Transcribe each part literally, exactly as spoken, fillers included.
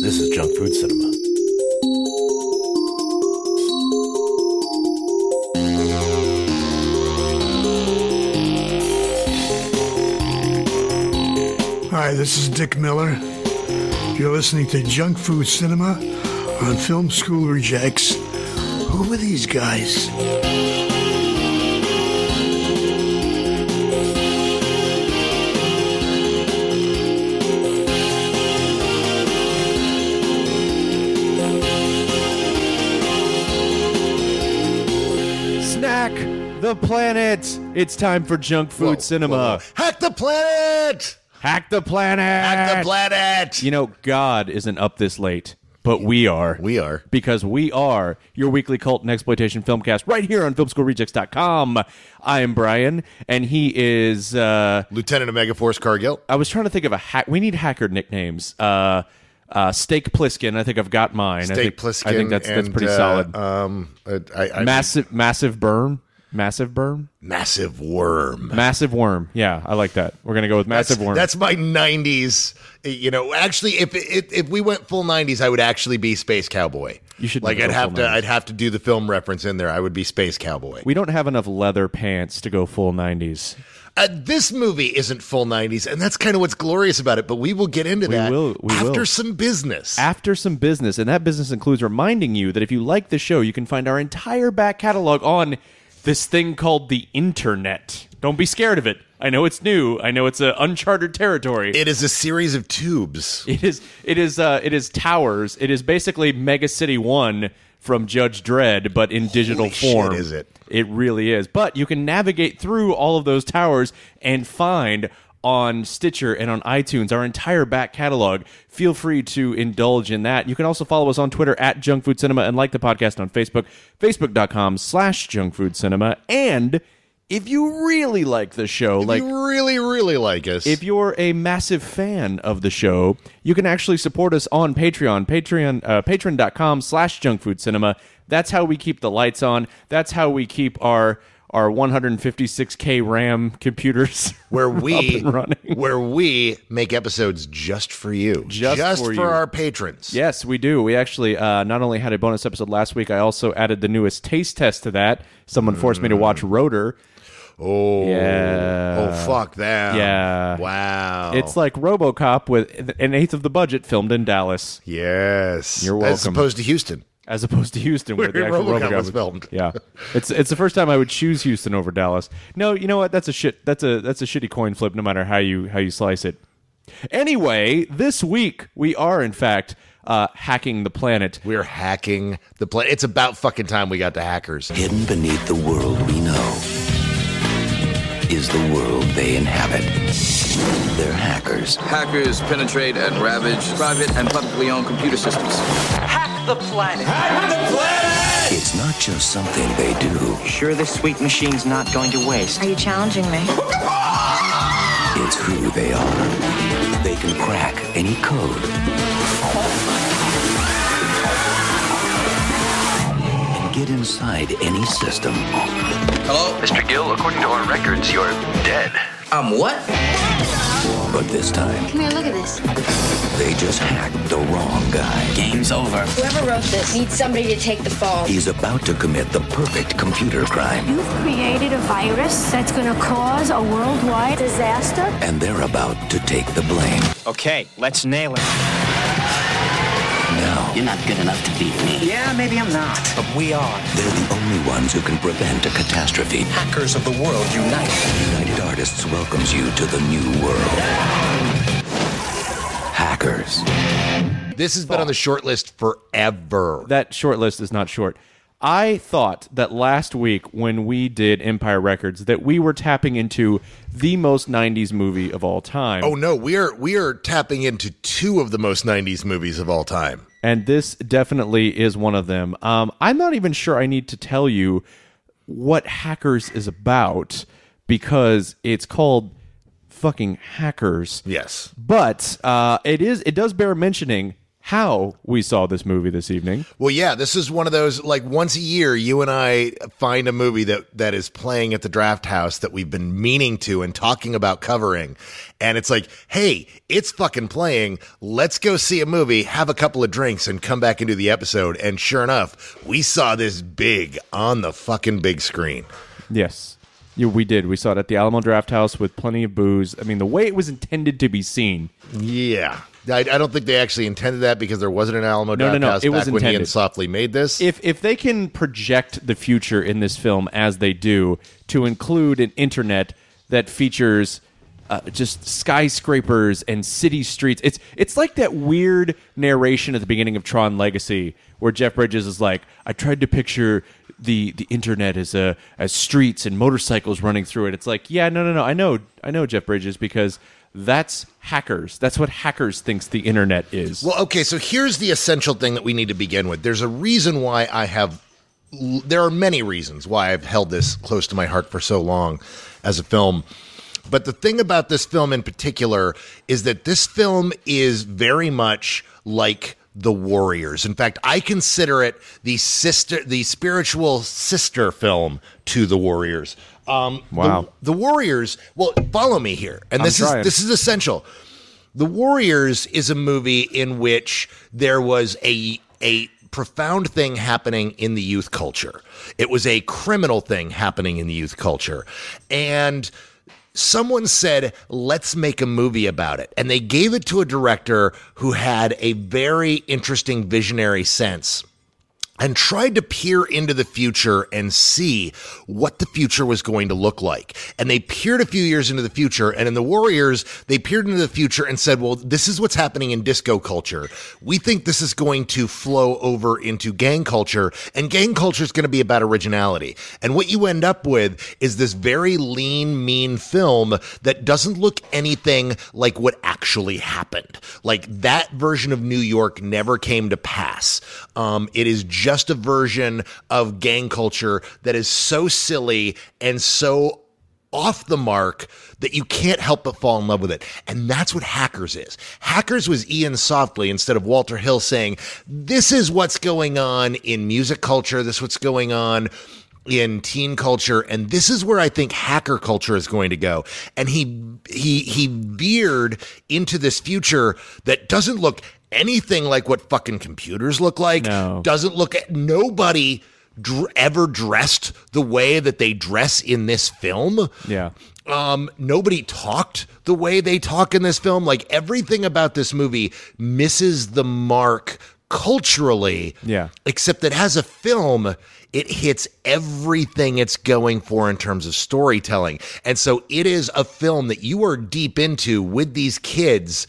This is Junk Food Cinema. Hi, this is Dick Miller. You're listening to Junk Food Cinema on Film School Rejects. Who are these guys? The planet. It's time for Junk Food whoa, Cinema. Whoa, whoa. Hack the planet! Hack the planet! Hack the planet! You know, God isn't up this late, but we are. We are. Because we are your weekly cult and exploitation filmcast right here on film school rejects dot com. I am Brian, and he is... Uh, Lieutenant of Megaforce Cargill. I was trying to think of a hack. We need hacker nicknames. Uh, uh, Steak Plissken. I think I've got mine. Steak I think, Plissken. I think that's, and, that's pretty uh, solid. Um, I, I, massive, I, massive Berm. Massive Berm? Massive Worm. Massive Worm. Yeah, I like that. We're going to go with Massive that's, Worm. That's my nineties. You know, actually, if if, if we went full nineties, I would actually be Space Cowboy. You should like I'd have to nineties. I'd have to do the film reference in there. I would be Space Cowboy. We don't have enough leather pants to go full nineties. Uh, this movie isn't full nineties, and that's kind of what's glorious about it, but we will get into we that will, we after will. some business. After some business, and that business includes reminding you that if you like the show, you can find our entire back catalog on this thing called the internet. Don't be scared of it. I know it's new. I know it's a uncharted territory. It is a series of tubes. It is. It is. Uh, it is towers. It is basically Mega City One from Judge Dredd, but in digital Holy form. Shit, is it? It really is. But you can navigate through all of those towers and find on Stitcher and on iTunes our entire back catalog. Feel free to indulge in that. You can also follow us on Twitter at Junk Food Cinema and like the podcast on Facebook, facebook dot com slash junk food cinema. And if you really like the show, if like you really, really like us, if you're a massive fan of the show, you can actually support us on Patreon, Patreon, uh, patreon dot com slash junk food cinema. That's how we keep the lights on. That's how we keep our our one hundred fifty-six K RAM computers where we where we make episodes just for you, just, just for, for you. Our patrons. Yes, we do. We actually uh, not only had a bonus episode last week, I also added the newest taste test to that. Someone forced mm. me to watch Rotor. Oh, yeah. Oh, fuck that. Yeah. Wow. It's like RoboCop with an eighth of the budget filmed in Dallas. Yes. You're welcome. As opposed to Houston. As opposed to Houston, where, where the actual RoboCop was filmed. Yeah, it's it's the first time I would choose Houston over Dallas. No, you know what? That's a shit. That's a that's a shitty coin flip. No matter how you how you slice it. Anyway, this week we are in fact uh, hacking the planet. We're hacking the planet. It's about fucking time we got the hackers. Hidden beneath the world we know is the world they inhabit. They're hackers. Hackers penetrate and ravage private and publicly owned computer systems. Hack the planet. Hack the planet! It's not just something they do. Sure, this sweet machine's not going to waste. Are you challenging me? It's who they are. They can crack any code. And get inside any system. Hello? Mister Gill, according to our records, you're dead. Um, what? But this time... Come here, look at this. They just hacked the wrong guy. Game's over. Whoever wrote this needs somebody to take the fall. He's about to commit the perfect computer crime. You've created a virus that's going to cause a worldwide disaster? And they're about to take the blame. Okay, let's nail it. No. You're not good enough to beat me. Yeah, maybe I'm not. But we are. They're the only ones who can prevent a catastrophe. Hackers of the world unite. United Artists welcomes you to the new world. Hackers. This has been on the short list forever. That short list is not short. I thought that last week when we did Empire Records that we were tapping into the most nineties movie of all time. Oh no, we are we are tapping into two of the most nineties movies of all time. And this definitely is one of them. Um, I'm not even sure I need to tell you what Hackers is about because it's called fucking Hackers. Yes. But uh, it is it does bear mentioning how we saw this movie this evening. Well, yeah, this is one of those, like, once a year, you and I find a movie that, that is playing at the draft house that we've been meaning to and talking about covering. And it's like, hey, it's fucking playing. Let's go see a movie, have a couple of drinks, and come back and do the episode. And sure enough, we saw this big on the fucking big screen. Yes, yeah, we did. We saw it at the Alamo Draft House with plenty of booze. I mean, the way it was intended to be seen. Yeah. I, I don't think they actually intended that because there wasn't an Alamo no, Draft no, no. House it back was when Ian Softley made this. If if they can project the future in this film as they do to include an internet that features uh, just skyscrapers and city streets, it's it's like that weird narration at the beginning of Tron Legacy where Jeff Bridges is like, I tried to picture the the internet as a as streets and motorcycles running through it. It's like, yeah, no, no, no, I know, I know Jeff Bridges because. That's Hackers. That's what Hackers thinks the internet is. Well, okay, so here's the essential thing that we need to begin with. There's a reason why I have... There are many reasons why I've held this close to my heart for so long as a film. But the thing about this film in particular is that this film is very much like The Warriors. In fact, I consider it the sister, the spiritual sister film to The Warriors. Um, wow. The, the Warriors, well, follow me here. And this is, this is essential. The Warriors is a movie in which there was a, a profound thing happening in the youth culture. It was a criminal thing happening in the youth culture. And someone said, let's make a movie about it. And they gave it to a director who had a very interesting visionary sense and tried to peer into the future and see what the future was going to look like. And they peered a few years into the future, and in The Warriors, they peered into the future and said, well, this is what's happening in disco culture. We think this is going to flow over into gang culture, and gang culture is going to be about originality. And what you end up with is this very lean, mean film that doesn't look anything like what actually happened. Like, that version of New York never came to pass. Um, it is just just a version of gang culture that is so silly and so off the mark that you can't help but fall in love with it. And that's what Hackers is. Hackers was Ian Softley instead of Walter Hill saying, this is what's going on in music culture. This is what's going on in teen culture. And this is where I think hacker culture is going to go. And he, he, he veered into this future that doesn't look anything like what fucking computers look like. No. Doesn't look at nobody dr- ever dressed the way that they dress in this film. Yeah. Um, nobody talked the way they talk in this film. Like, everything about this movie misses the mark culturally. Yeah. Except that as a film, it hits everything it's going for in terms of storytelling. And so it is a film that you are deep into with these kids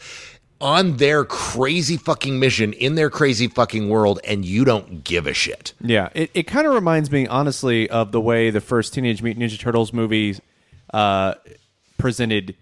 on their crazy fucking mission, in their crazy fucking world, and you don't give a shit. Yeah, it, it kind of reminds me, honestly, of the way the first Teenage Mutant Ninja Turtles movie uh, presented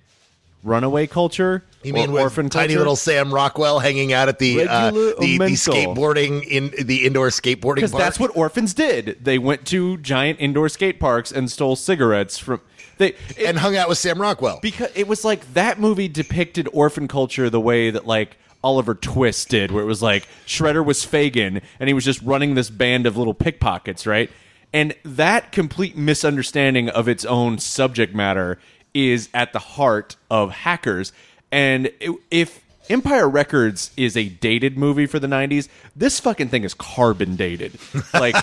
runaway culture, you mean, or with orphan culture. Tiny little Sam Rockwell hanging out at the uh, the, the skateboarding, in the indoor skateboarding park. Because that's what orphans did. They went to giant indoor skate parks and stole cigarettes from... They, it, and hung out with Sam Rockwell. Because it was like that movie depicted orphan culture the way that like Oliver Twist did, where it was like Shredder was Fagin and he was just running this band of little pickpockets, right? And that complete misunderstanding of its own subject matter is at the heart of Hackers. And if Empire Records is a dated movie for the nineties, this fucking thing is carbon dated. Like...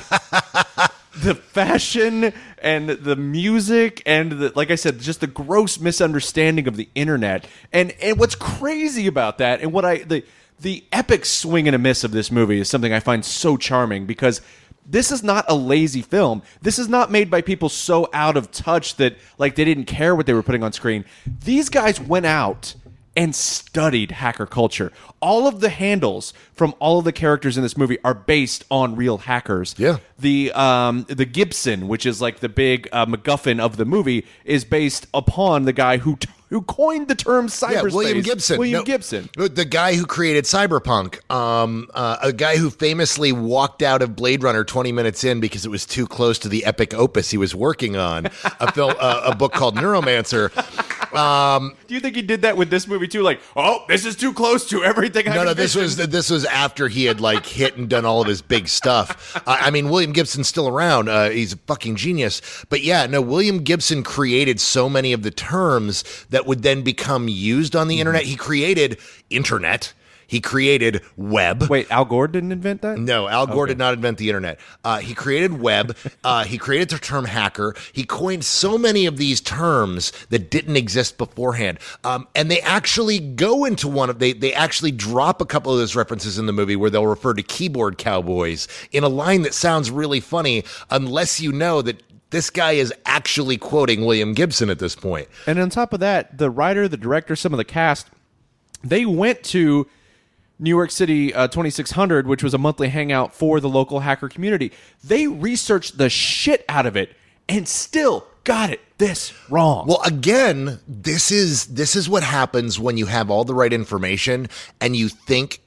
The fashion and the music and, the, like I said, just the gross misunderstanding of the internet. And and what's crazy about that and what I the the epic swing and a miss of this movie is something I find so charming because this is not a lazy film. This is not made by people so out of touch that like they didn't care what they were putting on screen. These guys went out and studied hacker culture. All of the handles from all of the characters in this movie are based on real hackers. Yeah. The um, the Gibson, which is like the big uh, MacGuffin of the movie, is based upon the guy who t- who coined the term cyberspace. Yeah, William Gibson. William no, Gibson. The guy who created cyberpunk. Um, uh, a guy who famously walked out of Blade Runner twenty minutes in because it was too close to the epic opus he was working on, a, film, uh, a book called Neuromancer. Um, Do you think he did that with this movie too? Like, oh, this is too close to everything I No, no, this was, this was after he had like hit and done all of his big stuff. Uh, I mean, William Gibson's still around. Uh, he's a fucking genius. But yeah, no, William Gibson created so many of the terms that would then become used on the mm-hmm. internet. He created internet. He created web. Wait, Al Gore didn't invent that? No, Al Gore okay. did not invent the internet. Uh, he created web. uh, he created the term hacker. He coined so many of these terms that didn't exist beforehand. Um, and they actually go into one of, they they actually drop a couple of those references in the movie where they'll refer to keyboard cowboys in a line that sounds really funny unless you know that this guy is actually quoting William Gibson at this point. And on top of that, the writer, the director, some of the cast, they went to New York City uh, twenty-six hundred, which was a monthly hangout for the local hacker community. They researched the shit out of it and still got it this wrong. Well, again, this is this is what happens when you have all the right information and you think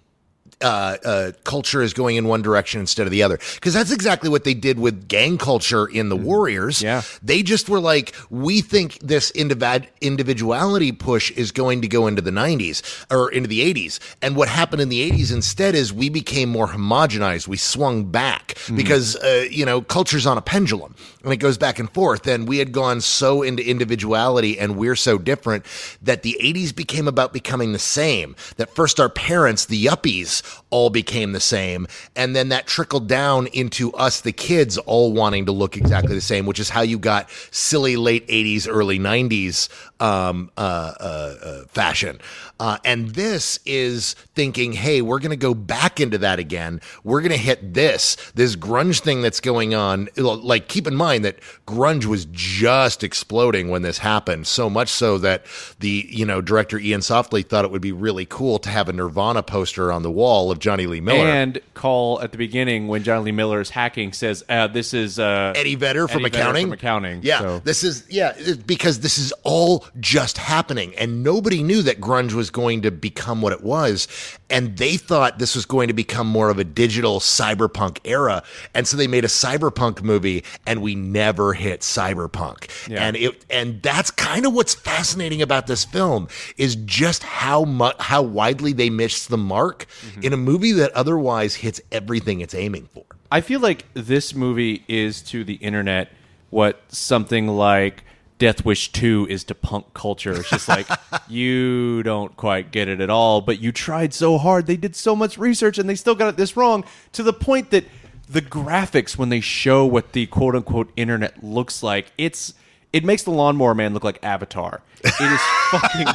Uh, uh, culture is going in one direction instead of the other. Because that's exactly what they did with gang culture in The Warriors. Yeah. They just were like, we think this indiv- individuality push is going to go into the nineties or into the eighties. And what happened in the eighties instead is we became more homogenized. We swung back mm. because, uh, you know, culture's on a pendulum and it goes back and forth. And we had gone so into individuality and we're so different that the eighties became about becoming the same. That first our parents, the yuppies, all became the same, and then that trickled down into us, the kids, all wanting to look exactly the same, which is how you got silly late eighties, early nineties um, uh, uh, uh, fashion. Uh, and this is thinking, hey, we're going to go back into that again. We're going to hit this, this grunge thing that's going on. Like, keep in mind that grunge was just exploding when this happened, so much so that the, you know, director Ian Softley thought it would be really cool to have a Nirvana poster on the wall of Johnny Lee Miller. And call at the beginning when Johnny Lee Miller is hacking says, uh, this is uh, Eddie Vedder from Eddie accounting. Vedder from accounting. Yeah, so. This is, yeah, because this is all just happening. And nobody knew that grunge was going to become what it was. And they thought this was going to become more of a digital cyberpunk era. And so they made a cyberpunk movie and we never hit cyberpunk. Yeah. And it, and that's kind of what's fascinating about this film is just how much, how widely they missed the mark mm-hmm. in a movie that otherwise hits everything it's aiming for. I feel like this movie is to the internet what something like Death Wish two is to punk culture. It's just like, you don't quite get it at all, but you tried so hard. They did so much research, and they still got it this wrong, to the point that the graphics, when they show what the quote-unquote internet looks like, it's... it makes the Lawnmower Man look like Avatar. It is fucking...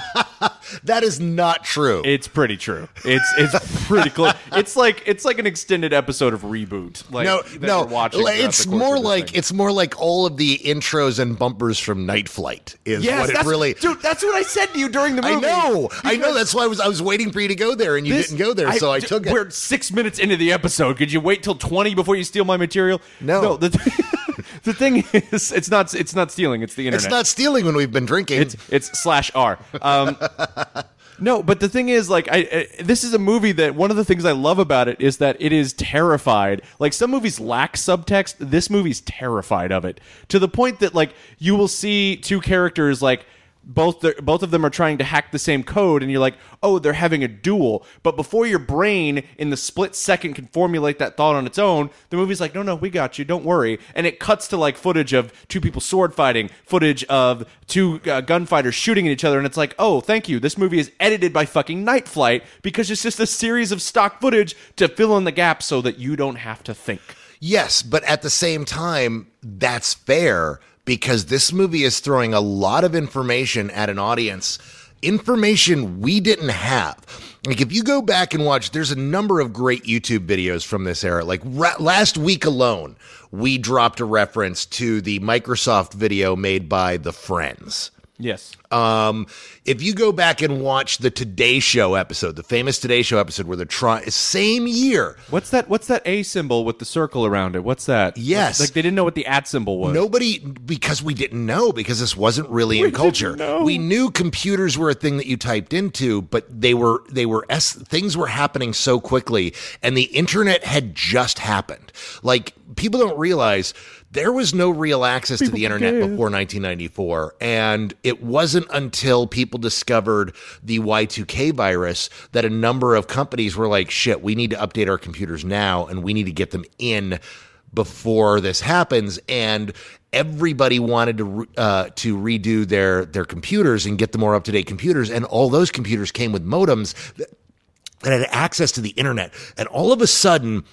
that is not true. It's pretty true. It's it's pretty close. It's like it's like an extended episode of Reboot. Like, no, no. Watching it's more like thing. It's more like all of the intros and bumpers from Night Flight is yes, what it really. Dude, that's what I said to you during the movie. I know, I know. That's why I was I was waiting for you to go there and you this, didn't go there, I, so I d- took it. We're six minutes into the episode. Could you wait till twenty before you steal my material? No. No. The th- The thing is, it's not it's not stealing. It's the internet. It's not stealing when we've been drinking. It's, it's slash R. Um, no, but the thing is, like, I, I this is a movie that one of the things I love about it is that it is terrified. Like, some movies lack subtext. This movie's terrified of it to the point that, like, you will see two characters, like, Both the, both of them are trying to hack the same code, and you're like, oh, they're having a duel. But before your brain in the split second can formulate that thought on its own, the movie's like, no, no, we got you. Don't worry. And it cuts to, like, footage of two people sword fighting, footage of two uh, gunfighters shooting at each other. And it's like, oh, thank you. This movie is edited by fucking Night Flight because it's just a series of stock footage to fill in the gap so that you don't have to think. Yes, but at the same time, that's fair. Because this movie is throwing a lot of information at an audience, information we didn't have. Like, if you go back and watch, there's a number of great YouTube videos from this era. Like, ra- last week alone, we dropped a reference to the Microsoft video made by The Friends. Yes. Um, if you go back and watch the Today Show episode, the famous Today Show episode where they're trying, same year. What's that? What's that A symbol with the circle around it? What's that? Yes. What's, like they didn't know what the at symbol was. Nobody, because we didn't know, because this wasn't really we in culture. Know. We knew computers were a thing that you typed into, but they were, they were, es- things were happening so quickly and the internet had just happened. Like people don't realize there was no real access people to the internet did. before nineteen ninety-four, and it wasn't until people discovered the Y two K virus that a number of companies were like, shit, we need to update our computers now, and we need to get them in before this happens. And everybody wanted to uh, to redo their, their computers and get the more up-to-date computers, and all those computers came with modems that, that had access to the internet. And all of a sudden,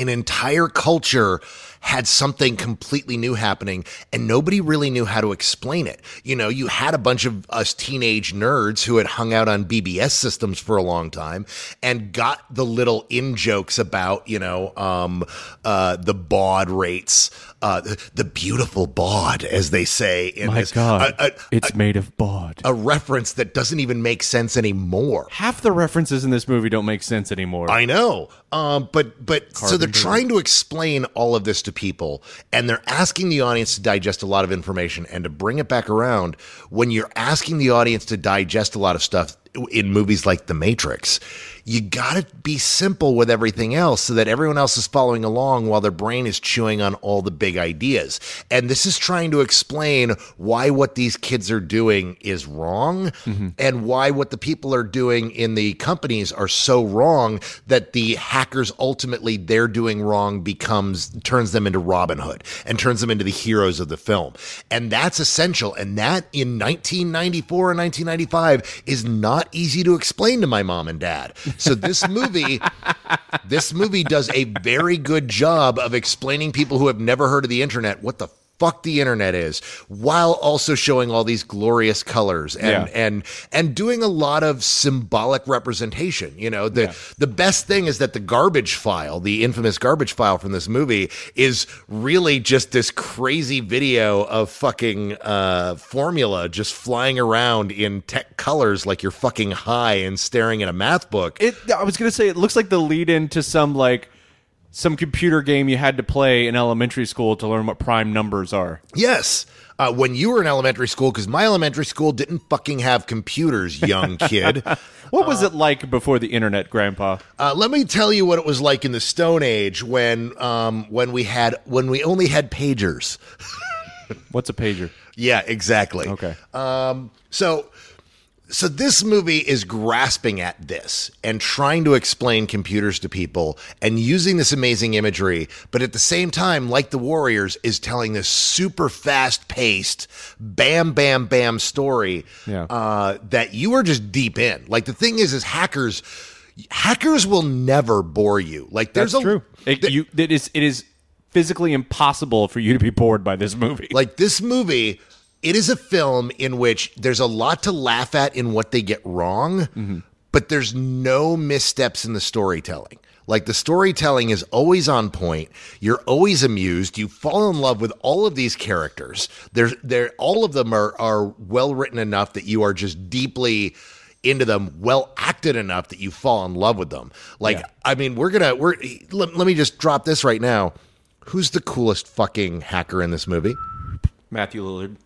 an entire culture had something completely new happening, and nobody really knew how to explain it. You know, you had a bunch of us teenage nerds who had hung out on B B S systems for a long time and got the little in-jokes about, you know, um, uh, the baud rates, uh, the, the beautiful baud, as they say. In My this. God, a, a, it's a, made of baud. A reference that doesn't even make sense anymore. Half the references in this movie don't make sense anymore. I know. Um, but but Carbon so they're data. trying to explain all of this to people, and they're asking the audience to digest a lot of information. And to bring it back around, when you're asking the audience to digest a lot of stuff in movies like The Matrix, you got to be simple with everything else so that everyone else is following along while their brain is chewing on all the big ideas. And this is trying to explain why what these kids are doing is wrong, mm-hmm. and why what the people are doing in the companies are so wrong that the hackers ultimately they're doing wrong becomes turns them into Robin Hood and turns them into the heroes of the film. And that's essential. And that in nineteen ninety-four and nineteen ninety-five is not easy to explain to my mom and dad. So this movie, this movie does a very good job of explaining people who have never heard of the internet what the fuck the internet is, while also showing all these glorious colors and yeah. and and doing a lot of symbolic representation. You know, the yeah. the best thing is that the garbage file, the infamous garbage file from this movie, is really just this crazy video of fucking uh, formula just flying around in tech colors like you're fucking high and staring at a math book. It, I was going to say, it looks like the lead in to some like some computer game you had to play in elementary school to learn what prime numbers are. Yes. Uh, when you were in elementary school, because my elementary school didn't fucking have computers, young kid. What was uh, it like before the internet, Grandpa? Uh, let me tell you what it was like in the Stone Age when um, when we had when we only had pagers. What's a pager? Yeah, exactly. Okay. Um, so. So this movie is grasping at this and trying to explain computers to people and using this amazing imagery, but at the same time, like The Warriors, is telling this super fast-paced, bam, bam, bam story yeah. uh, that you are just deep in. Like the thing is, is hackers, hackers will never bore you. Like there's That's a, true. It, th- you, it is, it is physically impossible for you to be bored by this movie. Like this movie. It is a film in which there's a lot to laugh at in what they get wrong, mm-hmm. but there's no missteps in the storytelling. Like the storytelling is always on point. You're always amused. You fall in love with all of these characters. There's there all of them are are well written enough that you are just deeply into them, well acted enough that you fall in love with them. Like yeah. I mean, we're gonna we're let, let me just drop this right now. Who's the coolest fucking hacker in this movie? Matthew Lillard.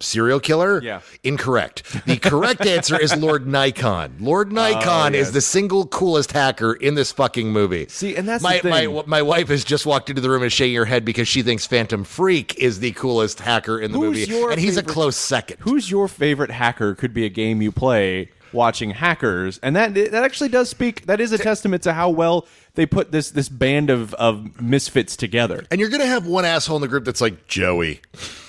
Serial killer? Yeah. Incorrect. The correct answer is Lord Nikon. Lord Nikon uh, yes. is the single coolest hacker in this fucking movie. See, and that's my, the thing. My, my wife has just walked into the room and shaking her head because she thinks Phantom Freak is the coolest hacker in the who's movie. And favorite, he's a close second. Who's your favorite hacker could be a game you play watching hackers. And that that actually does speak, that is a testament to how well they put this this band of, of misfits together. And you're going to have one asshole in the group that's like, Joey.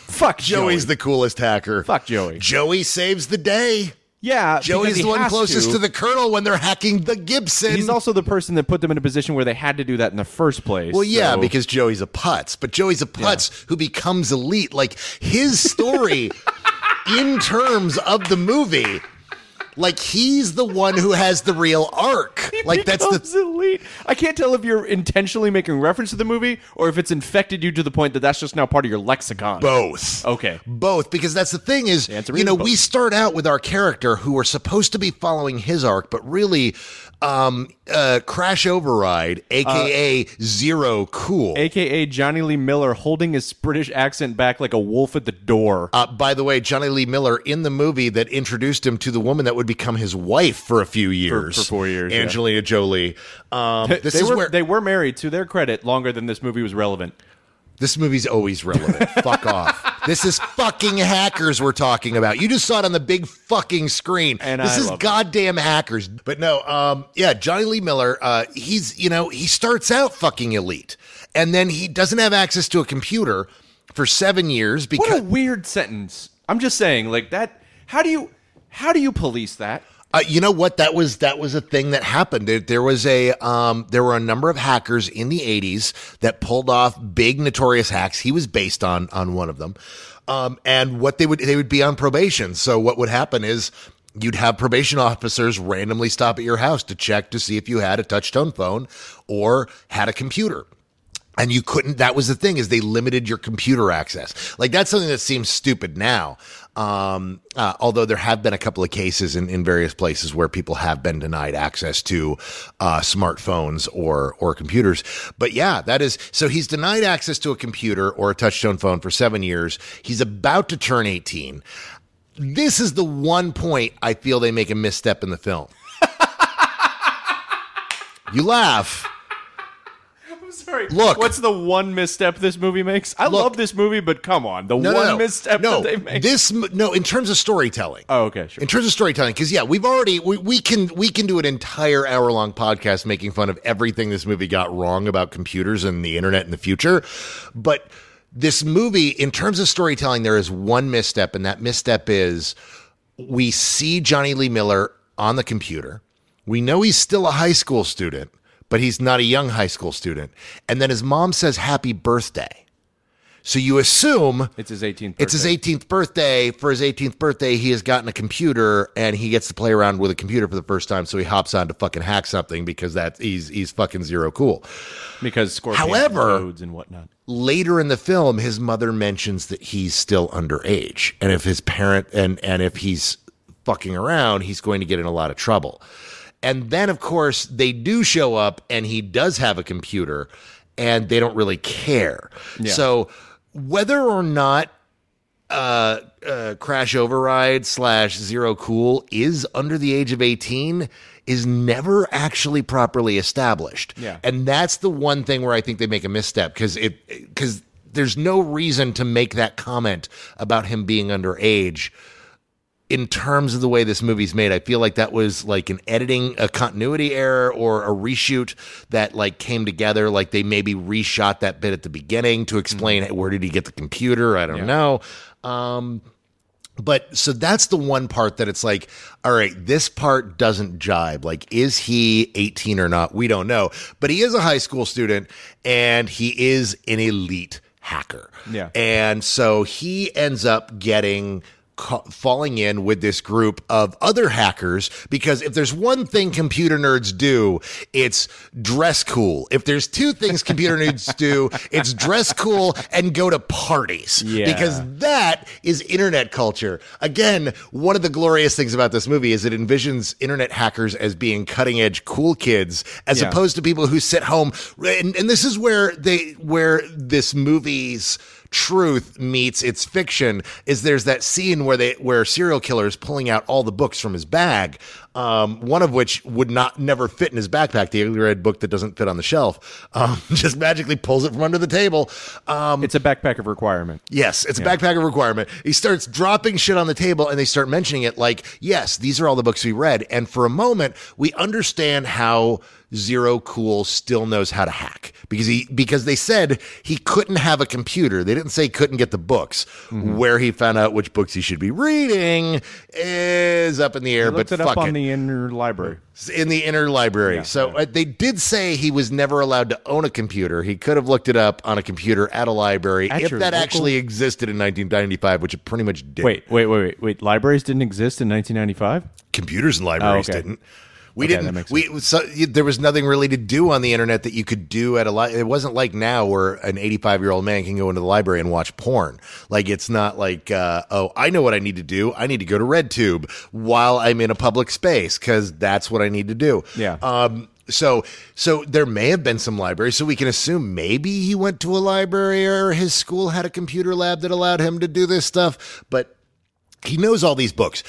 Fuck Joey's Joey. the coolest hacker. Fuck Joey. Joey saves the day. Yeah. Joey's the one closest to. to the Colonel when they're hacking the Gibson. He's also the person that put them in a position where they had to do that in the first place. Well, yeah, so. because Joey's a putz. But Joey's a putz yeah. who becomes elite. Like, his story in terms of the movie Like, he's the one who has the real arc. He like that's the elite. I can't tell if you're intentionally making reference to the movie or if it's infected you to the point that that's just now part of your lexicon. Both. Okay. Both, because that's the thing is, the you know, is we start out with our character who are supposed to be following his arc, but really um, uh, Crash Override, a k a. Uh, Zero Cool. a k a. Johnny Lee Miller holding his British accent back like a wolf at the door. Uh, by the way, Johnny Lee Miller in the movie that introduced him to the woman that would become his wife for a few years. For, for four years. Angelina yeah. Jolie. Um, this they, is were, where- they were married, to their credit, longer than this movie was relevant. This movie's always relevant. Fuck off. This is fucking Hackers we're talking about. You just saw it on the big fucking screen. And this I is goddamn it. Hackers. But no, um, yeah, Johnny Lee Miller, uh, he's, you know, he starts out fucking elite. And then he doesn't have access to a computer for seven years. Because- what a weird sentence. I'm just saying, like, that, how do you, how do you police that? Uh, you know what? That was that was a thing that happened. There, there was a um, there were a number of hackers in the eighties that pulled off big notorious hacks. He was based on on one of them, um, and what they would they would be on probation. So what would happen is you'd have probation officers randomly stop at your house to check to see if you had a touchtone phone or had a computer. And you couldn't, that was the thing, is they limited your computer access. Like, that's something that seems stupid now. Um, uh, although there have been a couple of cases in, in various places where people have been denied access to uh, smartphones or, or computers. But yeah, that is, so he's denied access to a computer or a touchtone phone for seven years. He's about to turn eighteen. This is the one point I feel they make a misstep in the film. You laugh. Sorry. Look, what's the one misstep this movie makes? I look, love this movie, but come on, the no, one no, misstep no, that they make. This no, in terms of storytelling. Oh, okay, sure. In terms of storytelling, because yeah, we've already we, we can we can do an entire hour long podcast making fun of everything this movie got wrong about computers and the internet in the future, but this movie, in terms of storytelling, there is one misstep, and that misstep is we see Johnny Lee Miller on the computer. We know he's still a high school student, but he's not a young high school student. And then his mom says, happy birthday. So you assume it's his eighteenth birthday. It's his eighteenth birthday. For his eighteenth birthday, he has gotten a computer and he gets to play around with a computer for the first time. So he hops on to fucking hack something because that's he's he's fucking zero cool. Because Scorpion codes and whatnot. Later in the film, his mother mentions that he's still underage. And if his parent and and if he's fucking around, he's going to get in a lot of trouble. And then, of course, they do show up, and he does have a computer, and they don't really care. Yeah. So whether or not uh, uh, Crash Override slash Zero Cool is under the age of eighteen is never actually properly established. Yeah. And that's the one thing where I think they make a misstep, because it because there's no reason to make that comment about him being underage. In terms of the way this movie's made, I feel like that was like an editing, a continuity error or a reshoot that like came together. Like they maybe reshot that bit at the beginning to explain mm-hmm. where did he get the computer? I don't yeah. know. Um, but so that's the one part that it's like, all right, this part doesn't jibe. Like, is he eighteen or not? We don't know, but he is a high school student and he is an elite hacker. Yeah. And so he ends up getting falling in with this group of other hackers, because if there's one thing computer nerds do, it's dress cool. If there's two things computer nerds do, it's dress cool and go to parties, yeah. because that is internet culture. Again, one of the glorious things about this movie is it envisions internet hackers as being cutting edge cool kids, as yeah. opposed to people who sit home. And, and this is where they, where this movie's truth meets its fiction, is there's that scene where they where serial killer is pulling out all the books from his bag, um, one of which would not never fit in his backpack, the ugly red book that doesn't fit on the shelf, um, just magically pulls it from under the table. Um, it's a backpacker requirement. Yes, it's yeah. a backpacker requirement. He starts dropping shit on the table and they start mentioning it like, yes, these are all the books we read. And for a moment, we understand how Zero Cool still knows how to hack, because he because they said he couldn't have a computer. They didn't say he couldn't get the books. Mm-hmm. Where he found out which books he should be reading is up in the air. He looked but it fuck up on it. the inner library. In the inner library. Yeah, so yeah. They did say he was never allowed to own a computer. He could have looked it up on a computer at a library at if that local... actually existed in nineteen ninety-five, which it pretty much did. Wait, wait, wait, wait, wait. Libraries didn't exist in nineteen ninety-five? Computers and libraries oh, okay. didn't. We okay, didn't. We so, there was nothing really to do on the internet that you could do at a library. It wasn't like now where an eighty-five year old man can go into the library and watch porn. Like it's not like uh, oh, I know what I need to do. I need to go to RedTube while I'm in a public space because that's what I need to do. Yeah. Um. So so there may have been some libraries. So we can assume maybe he went to a library or his school had a computer lab that allowed him to do this stuff. But he knows all these books.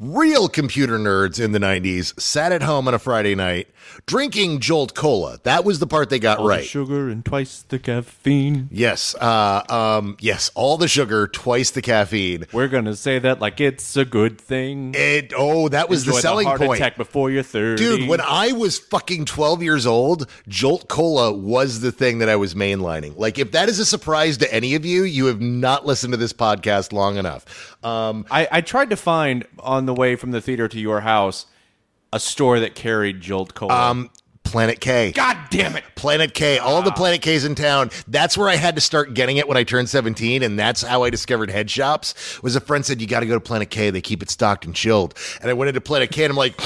Real computer nerds in the nineties sat at home on a Friday night drinking Jolt Cola. That was the part they got all right. All the sugar and twice the caffeine. Yes. Uh, um, yes. All the sugar, twice the caffeine. We're going to say that like it's a good thing. It. Oh, that was Enjoy the selling the heart point. Attack before you're thirty. Dude, when I was fucking twelve years old, Jolt Cola was the thing that I was mainlining. Like if that is a surprise to any of you, you have not listened to this podcast long enough. Um, I, I tried to find on the way from the theater to your house a store that carried Jolt Cola. Um, Planet K. God damn it. Planet K. All wow. the Planet K's in town. That's where I had to start getting it when I turned seventeen, and that's how I discovered head shops. Was a friend said, you got to go to Planet K. They keep it stocked and chilled. And I went into Planet K, and I'm like,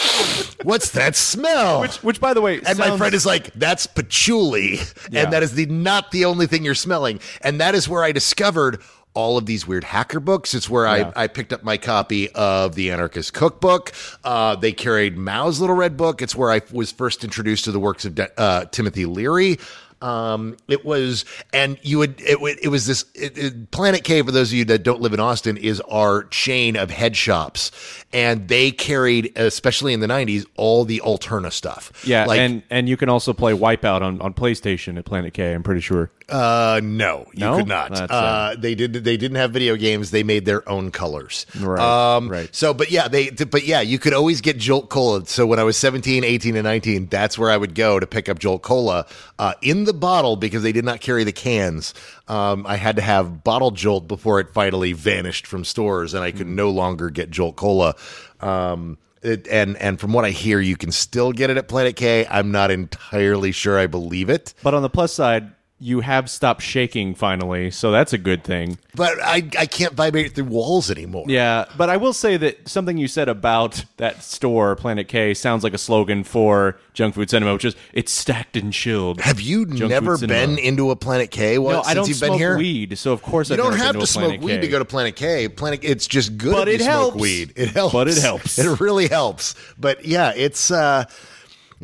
what's that smell? Which, which by the way, and sounds... my friend is like, that's patchouli. Yeah. And that is the not the only thing you're smelling. And that is where I discovered all of these weird hacker books. It's where yeah. I, I picked up my copy of The Anarchist Cookbook. Uh, they carried Mao's Little Red Book. It's where I was first introduced to the works of De- uh, Timothy Leary. Um, it was, and you would, it, it was this it, it, Planet K, for those of you that don't live in Austin, is our chain of head shops, and they carried, especially in the nineties, all the Alterna stuff. Yeah. Like, and, and you can also play Wipeout on, on PlayStation at Planet K, I'm pretty sure. Uh, no, you no? could not. That's, uh, they did, they didn't have video games. They made their own colors. Right. Um, right. So, but yeah, they, but yeah, you could always get Jolt Cola. So when I was seventeen, eighteen, and nineteen, that's where I would go to pick up Jolt Cola, uh, in the bottle because they did not carry the cans. Um, I had to have bottle Jolt before it finally vanished from stores, and I could no longer get Jolt Cola. Um, it, and and from what I hear, you can still get it at Planet K. I'm not entirely sure I believe it. But on the plus side, you have stopped shaking finally, so that's a good thing. But I, I can't vibrate through walls anymore. Yeah, but I will say that something you said about that store, Planet K, sounds like a slogan for junk food cinema, which is, it's stacked and chilled. Have you junk never been into a Planet K what, no, since I don't you've been here? I don't smoke weed, so of course you I've never been to a Planet K. You don't have to smoke weed to go to Planet K. Planet, it's just good but if it you helps. Smoke weed. It helps. But it helps. It really helps. But yeah, it's... Uh,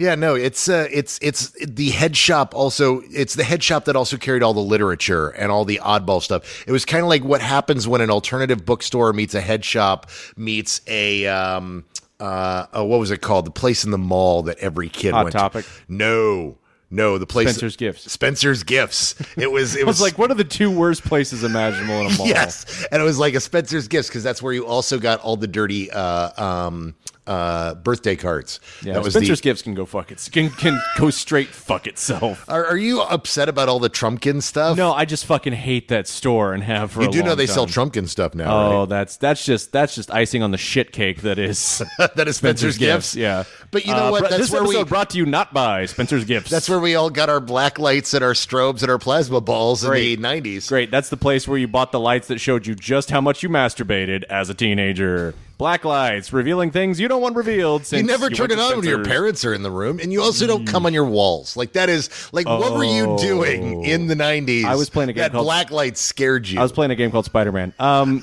Yeah, no, it's uh, it's it's the head shop also. It's the head shop that also carried all the literature and all the oddball stuff. It was kind of like what happens when an alternative bookstore meets a head shop meets a um uh oh, what was it called? The place in the mall that every kid Hot went Topic. To. No. No, the place Spencer's Gifts. Spencer's Gifts. It was. It was, was like what are the two worst places imaginable in a mall? Yes, and it was like a Spencer's Gifts because that's where you also got all the dirty uh, um, uh, birthday cards. Yeah, that was Spencer's the, Gifts can go fuck it. Can can go straight fuck itself. Are, are you upset about all the Trumpkin stuff? No, I just fucking hate that store and have for. You a do long know they time. Sell Trumpkin stuff now? Oh, right? that's that's just that's just icing on the shit cake that is that is Spencer's, Spencer's Gifts. Gifts. Yeah, but you know uh, what? Br- that's this where episode we brought to you not by Spencer's Gifts. That's where. We all got our black lights and our strobes and our plasma balls Great. In the nineties. Great. That's the place where you bought the lights that showed you just how much you masturbated as a teenager. Black lights, revealing things you don't want revealed. Since you never you turn it on when your parents are in the room, and you also don't come on your walls. Like, that is, like, oh. What were you doing in the nineties? I was playing a game that called... black lights scared you. I was playing a game called Spider-Man. Um...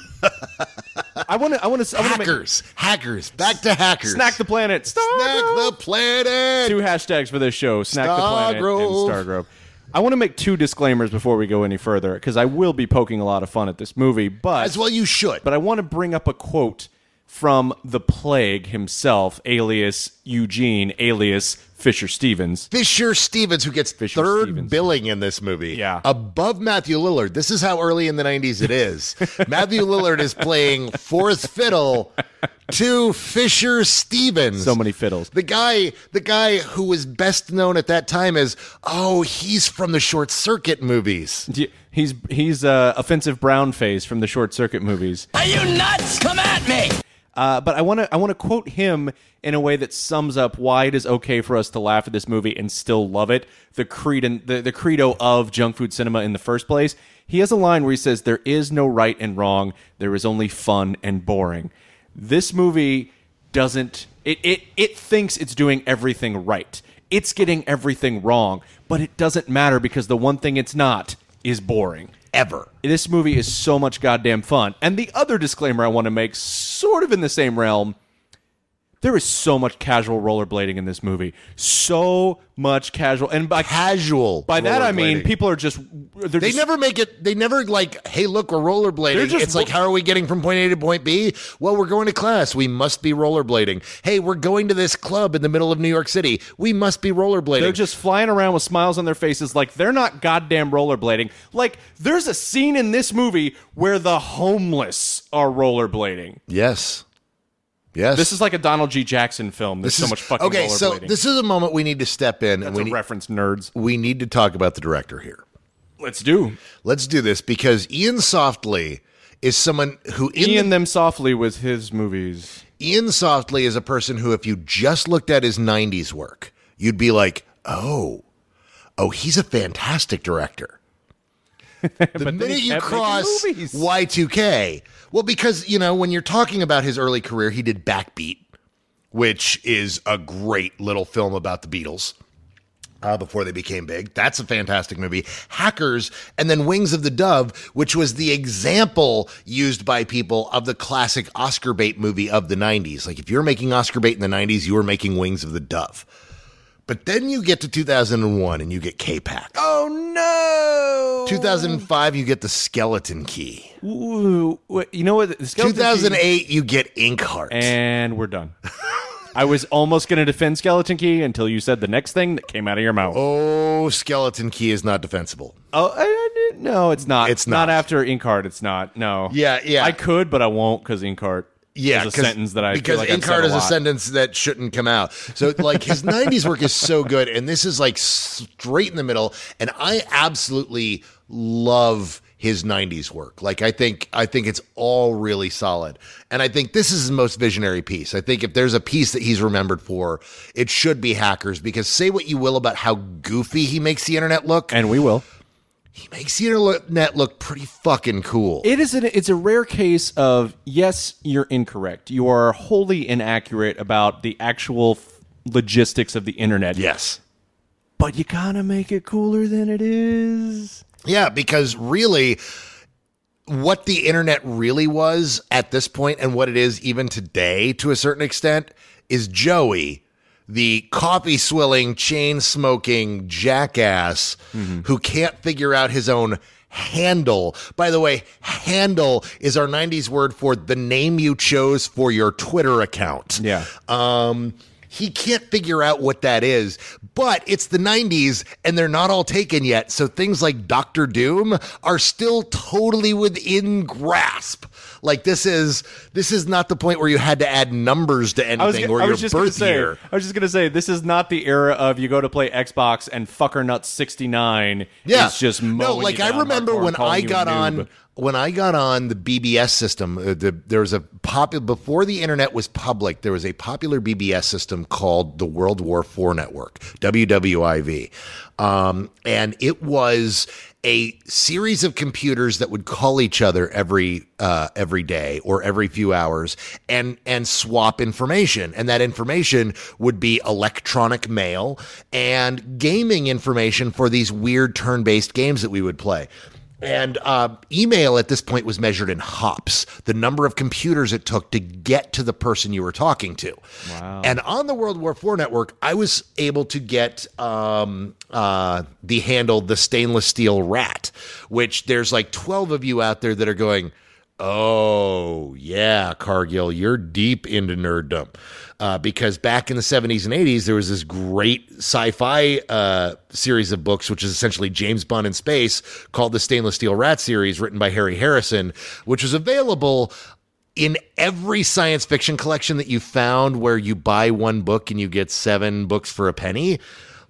I want to. I want to. Hackers, make, hackers, back to hackers. Snack the planet. Stargrove. Snack the planet. Two hashtags for this show: Snack Stargrove. The planet and Stargrove. I want to make two disclaimers before we go any further, because I will be poking a lot of fun at this movie. But as well, you should. But I want to bring up a quote from the plague himself, alias Eugene, alias Fisher Stevens. Fisher Stevens, who gets Fisher third Stevens. billing in this movie. Yeah. Above Matthew Lillard. This is how early in the nineties it is. Matthew Lillard is playing fourth fiddle to Fisher Stevens. So many fiddles. The guy, the guy who was best known at that time as, oh, he's from the Short Circuit movies. Yeah. He's he's uh, offensive brown face from the Short Circuit movies. Are you nuts? Come at me! Uh, but I want to I want to quote him in a way that sums up why it is okay for us to laugh at this movie and still love it. The credo, the, the credo of junk food cinema in the first place. He has a line where he says, "There is no right and wrong. There is only fun and boring." This movie doesn't. It it it thinks it's doing everything right. It's getting everything wrong, but it doesn't matter because the one thing it's not is boring. Ever. This movie is so much goddamn fun. And the other disclaimer I want to make, sort of in the same realm, there is so much casual rollerblading in this movie. So much casual. And by casual, by that I mean people are just... They just, never make it... They never like, hey, look, we're rollerblading. Just, it's like, how are we getting from point A to point B? Well, we're going to class. We must be rollerblading. Hey, we're going to this club in the middle of New York City. We must be rollerblading. They're just flying around with smiles on their faces like they're not goddamn rollerblading. Like, there's a scene in this movie where the homeless are rollerblading. Yes. Yes. This is like a Donald G. Jackson film. There's this so is, much fucking rollerblading. Okay, so this is a moment we need to step in. That's and we a need, reference, nerds. We need to talk about the director here. Let's do. Let's do this, because Ian Softley is someone who... In Ian the, them Softly with his movies. Ian Softley is a person who, if you just looked at his nineties work, you'd be like, oh, oh, he's a fantastic director. The minute you cross Y two K, well, because, you know, when you're talking about his early career, he did Backbeat, which is a great little film about the Beatles uh, before they became big. That's a fantastic movie. Hackers, and then Wings of the Dove, which was the example used by people of the classic Oscar bait movie of the nineties. Like, if you're making Oscar bait in the nineties, you were making Wings of the Dove. But then you get to two thousand one and you get K-Pax. Oh, no! two thousand five, you get The Skeleton Key. Ooh, wait, you know what? The Skeleton two thousand eight, Key... you get Inkheart. And we're done. I was almost going to defend Skeleton Key until you said the next thing that came out of your mouth. Oh, Skeleton Key is not defensible. Oh, I, I, no, it's not. It's not. Not after Inkheart, it's not. No. Yeah, yeah. I could, but I won't, because Inkheart... Yeah, is a sentence that I because like Inkheart is a sentence that shouldn't come out. So like his nineties work is so good, and this is like straight in the middle. And I absolutely love his nineties work. Like I think I think it's all really solid, and I think this is his most visionary piece. I think if there's a piece that he's remembered for, it should be Hackers. Because say what you will about how goofy he makes the internet look, and we will. He makes the internet look pretty fucking cool. It is an, it's a rare case of, yes, you're incorrect. You are wholly inaccurate about the actual f- logistics of the internet. Yes. But you kind of make it cooler than it is. Yeah, because really, what the internet really was at this point and what it is even today to a certain extent is Joey, the coffee-swilling, chain-smoking jackass mm-hmm. who can't figure out his own handle. By the way, handle is our nineties word for the name you chose for your Twitter account. Yeah. Um, he can't figure out what that is, but it's the nineties, and they're not all taken yet, so things like Doctor Doom are still totally within grasp. Like, this is this is not the point where you had to add numbers to anything or your birth year. I was just going to say, this is not the era of you go to play Xbox and fucker nut sixty-nine yeah. is just mowing you down. No, like, I remember when I got on... When I got on the B B S system, uh, the, there was a popular, before the internet was public, there was a popular B B S system called the World War Four Network, W W I V. Um, and it was a series of computers that would call each other every uh, every day or every few hours and and swap information. And that information would be electronic mail and gaming information for these weird turn-based games that we would play. And uh, email at this point was measured in hops, the number of computers it took to get to the person you were talking to. Wow. And on the World War Four network, I was able to get um, uh, the handle, the stainless steel rat, which there's like twelve of you out there that are going, Oh, yeah, Cargill, you're deep into nerddom. Uh, because back in the seventies and eighties, there was this great sci-fi uh, series of books, which is essentially James Bond in space, called the Stainless Steel Rat series, written by Harry Harrison, which was available in every science fiction collection that you found, where you buy one book and you get seven books for a penny.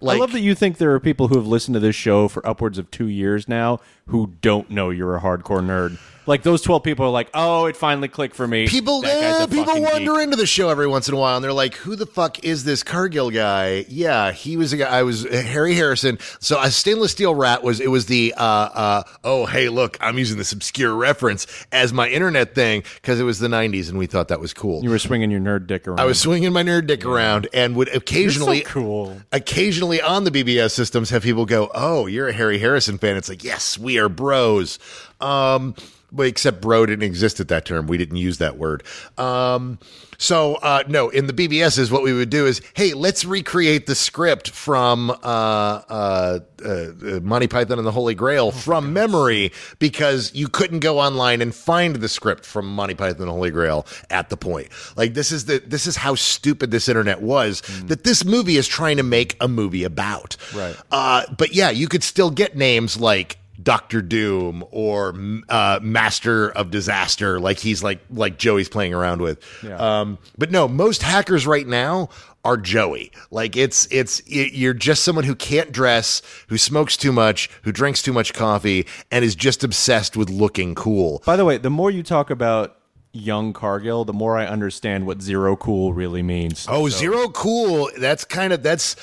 Like, I love that you think there are people who have listened to this show for upwards of two years now who don't know you're a hardcore nerd. Like, those twelve people are like, oh, it finally clicked for me. People yeah, people wander geek. into the show every once in a while, and they're like, who the fuck is this Cargill guy? Yeah, he was a guy. I was Harry Harrison. So a Stainless Steel Rat was, it was the, uh, uh, oh, hey, look, I'm using this obscure reference as my internet thing, because it was the nineties, and we thought that was cool. You were swinging your nerd dick around. I was swinging my nerd dick yeah. around, and would occasionally, so cool. occasionally on the B B S systems have people go, oh, you're a Harry Harrison fan. It's like, yes, we are bros. Um... Except bro didn't exist at that term. We didn't use that word. Um, so, uh, no, in the B B Ss, what we would do is, hey, let's recreate the script from uh, uh, uh, Monty Python and the Holy Grail oh, from gosh. memory, because you couldn't go online and find the script from Monty Python and the Holy Grail at the point. Like, this is the this is how stupid this internet was mm. that this movie is trying to make a movie about. Right. Uh, but, yeah, you could still get names like Doctor Doom or uh, Master of Disaster, like he's like like Joey's playing around with. Yeah. Um, but no, most hackers right now are Joey. Like it's it's it, you're just someone who can't dress, who smokes too much, who drinks too much coffee, and is just obsessed with looking cool. By the way, the more you talk about young Cargill, the more I understand what zero cool really means. Oh, so. Zero cool. That's kind of that's.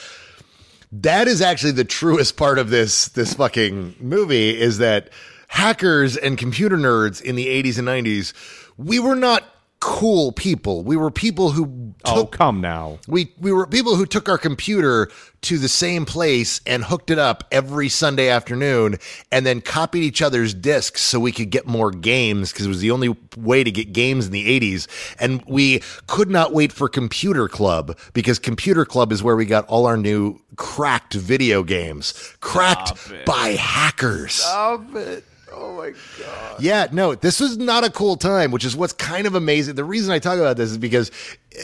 That is actually the truest part of this this fucking movie, is that hackers and computer nerds in the eighties and nineties, we were not cool people. We were people who took, oh, come now. We we were people who took our computer to the same place and hooked it up every Sunday afternoon and then copied each other's discs so we could get more games, because it was the only way to get games in the eighties. And we could not wait for Computer Club, because Computer Club is where we got all our new cracked video games, cracked by hackers. Stop it. Oh, my God. Yeah, no, this was not a cool time, which is what's kind of amazing. The reason I talk about this is because uh,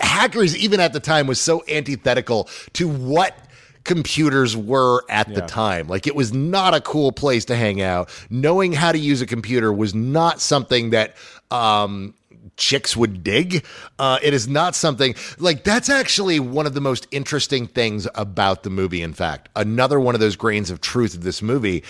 hackers, even at the time, was so antithetical to what computers were at yeah. the time. Like, it was not a cool place to hang out. Knowing how to use a computer was not something that um, chicks would dig. Uh, it is not something like that's actually one of the most interesting things about the movie. In fact, another one of those grains of truth of this movie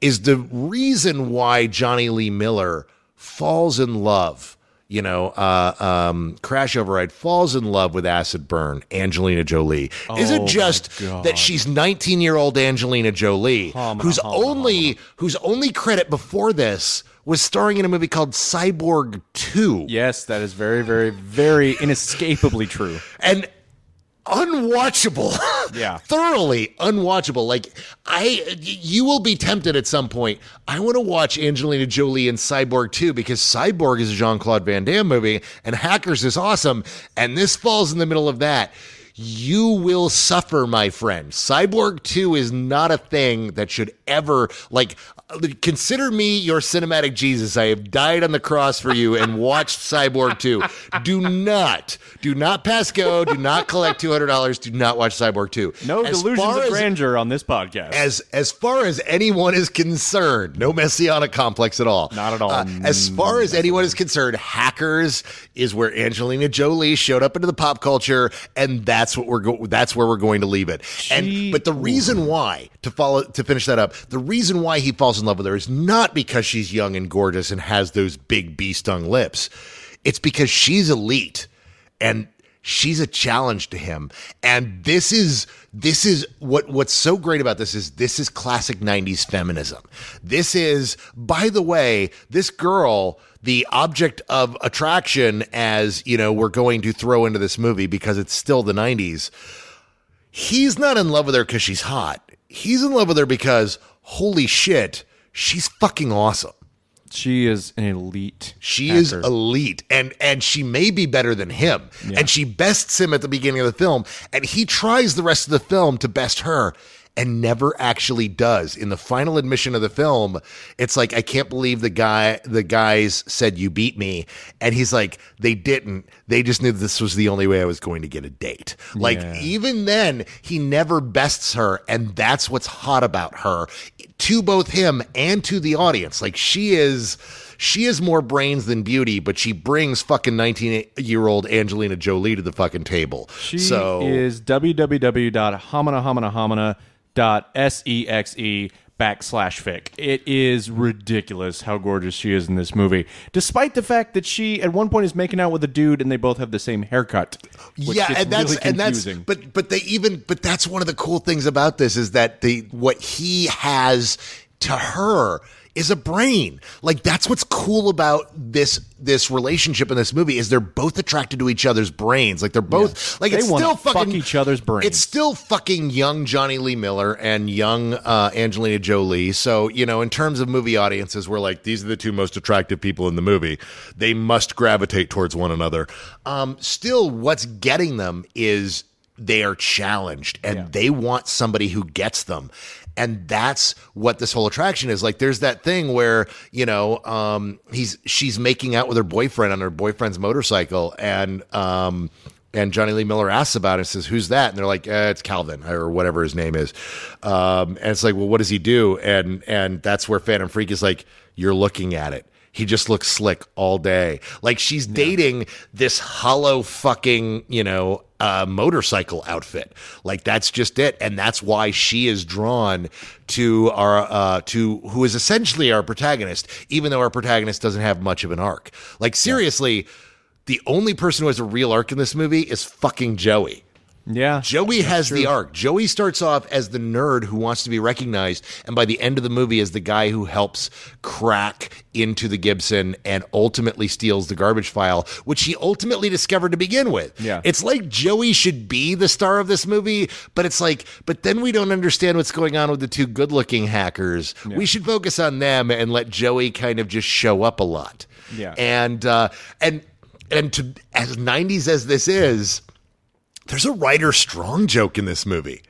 is the reason why Johnny Lee Miller falls in love, you know, uh, um, Crash Override falls in love with Acid Burn, Angelina Jolie. Oh, is it just that she's nineteen-year-old Angelina Jolie, hum, whose hum, only hum. whose only credit before this was starring in a movie called Cyborg two? Yes, that is very, very, very inescapably true. And unwatchable. Yeah. Thoroughly unwatchable. Like, I, you will be tempted at some point. I want to watch Angelina Jolie in Cyborg two, because Cyborg is a Jean-Claude Van Damme movie and Hackers is awesome. And this falls in the middle of that. You will suffer, my friend. Cyborg two is not a thing that should ever, like, consider me your cinematic Jesus. I have died on the cross for you and watched Cyborg two. Do not, do not pass go. Do not collect two hundred dollars. Do not watch Cyborg two. No as delusions of grandeur on this podcast. As, as far as anyone is concerned, no messianic complex at all. Not at all. Uh, as far as anyone is concerned, Hackers is where Angelina Jolie showed up into the pop culture, and that That's what we're go- that's where we're going to leave it. And but the reason why, to follow to finish that up, the reason why he falls in love with her is not because she's young and gorgeous and has those big bee stung lips. It's because she's elite and she's a challenge to him. And this is this is what what's so great about this is this is classic nineties feminism. This is, by the way, this girl, the object of attraction, as, you know, we're going to throw into this movie because it's still the nineties. He's not in love with her because she's hot. He's in love with her because, holy shit, she's fucking awesome. She is an elite. She actor. is elite. And and she may be better than him. Yeah. And she bests him at the beginning of the film. And he tries the rest of the film to best her. and never actually does. In the final admission of the film, it's like, I can't believe the guy, the guys said you beat me. And he's like, they didn't. They just knew this was the only way I was going to get a date. Like, yeah. Even then, he never bests her. And that's what's hot about her to both him and to the audience. Like, she is... She is more brains than beauty, but she brings fucking nineteen-year-old Angelina Jolie to the fucking table. She so. is www.homina homina homina dot sexe backslash fic. It is ridiculous how gorgeous she is in this movie, despite the fact that she at one point is making out with a dude and they both have the same haircut. Which yeah, and that's really and that's but but they even but that's one of the cool things about this is that the what he has to her is a brain. Like, that's what's cool about this this relationship in this movie is they're both attracted to each other's brains. Like, they're both yeah. like they it's still fucking fuck each other's brains. It's still fucking young Johnny Lee Miller and young uh, Angelina Jolie. So, you know, in terms of movie audiences, we're like, these are the two most attractive people in the movie. They must gravitate towards one another. Um, still, what's getting them is they are challenged and yeah. they want somebody who gets them. And that's what this whole attraction is. Like, there's that thing where, you know, um, he's she's making out with her boyfriend on her boyfriend's motorcycle. And um, and Johnny Lee Miller asks about it and says, who's that? And they're like, eh, it's Calvin or whatever his name is. Um, and it's like, well, what does he do? And and that's where Phantom Freak is like, you're looking at it. He just looks slick all day. Like, she's dating yeah. this hollow fucking, you know, uh, motorcycle outfit. Like, that's just it. And that's why she is drawn to our, uh, to who is essentially our protagonist, even though our protagonist doesn't have much of an arc. Like, seriously, yeah. the only person who has a real arc in this movie is fucking Joey. Yeah, Joey has true. the arc. Joey starts off as the nerd who wants to be recognized, and by the end of the movie is the guy who helps crack into the Gibson and ultimately steals the garbage file, which he ultimately discovered to begin with. Yeah. It's like Joey should be the star of this movie, but it's like, but then we don't understand what's going on with the two good-looking hackers. Yeah. We should focus on them and let Joey kind of just show up a lot. Yeah. And uh, and and to as nineties as this is, there's a Ryder Strong joke in this movie.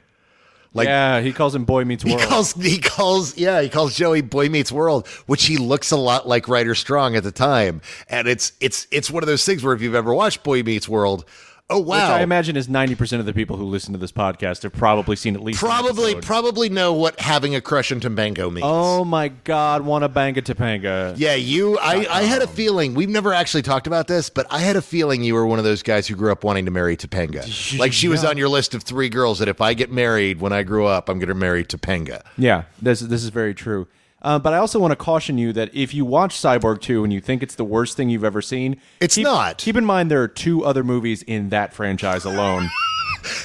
Like, yeah, he calls him Boy Meets World. He calls, he calls, yeah, he calls Joey Boy Meets World, which he looks a lot like Ryder Strong at the time. And it's it's it's one of those things where if you've ever watched Boy Meets World, oh wow, which I imagine is ninety percent of the people who listen to this podcast have probably seen at least probably probably know what having a crush on Topanga means. Oh my God, wanna bang a Topanga? Yeah, you. I, I had a feeling we've never actually talked about this, but I had a feeling you were one of those guys who grew up wanting to marry Topanga. Like, she was yeah. on your list of three girls that if I get married when I grew up, I'm gonna marry Topanga. Yeah, this this is very true. Uh, but I also want to caution you that if you watch Cyborg two and you think it's the worst thing you've ever seen, it's keep, not. Keep in mind there are two other movies in that franchise alone.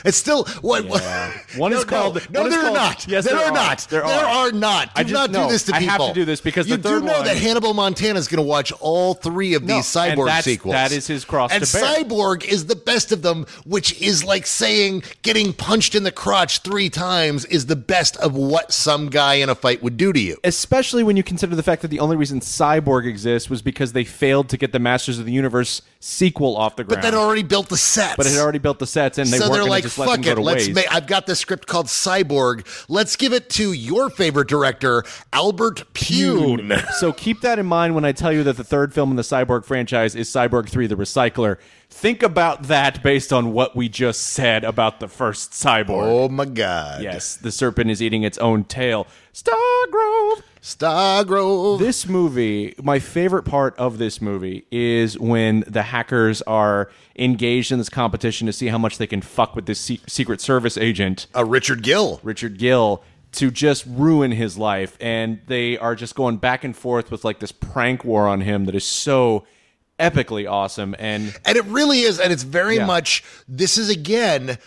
It's still what, yeah. what? one no, is called. No, no they're called, not. Yes, there, there are not. There are, there are not. Do I just, not do no, this to people. I have to do this because you the third do know one, that Hannibal Montana is going to watch all three of no, these Cyborg sequels. That is his cross. And to bear. Cyborg is the best of them, which is like saying getting punched in the crotch three times is the best of what some guy in a fight would do to you. Especially when you consider the fact that the only reason Cyborg exists was because they failed to get the Masters of the Universe sequel off the ground. But that already built the sets. But it had already built the sets, and they so weren't. Like, fuck let it, to let's make, I've got this script called Cyborg. Let's give it to your favorite director, Albert Pune. So keep that in mind when I tell you that the third film in the Cyborg franchise is Cyborg three, The Recycler. Think about that based on what we just said about the first Cyborg. Oh, my God. Yes, the serpent is eating its own tail. Stargrove! Stargrove! This movie, my favorite part of this movie is when the hackers are engaged in this competition to see how much they can fuck with this se- Secret Service agent. Uh, Richard Gill. Richard Gill. To just ruin his life. And they are just going back and forth with like this prank war on him that is so... epically awesome, and and it really is, and it's very yeah. much. This is again,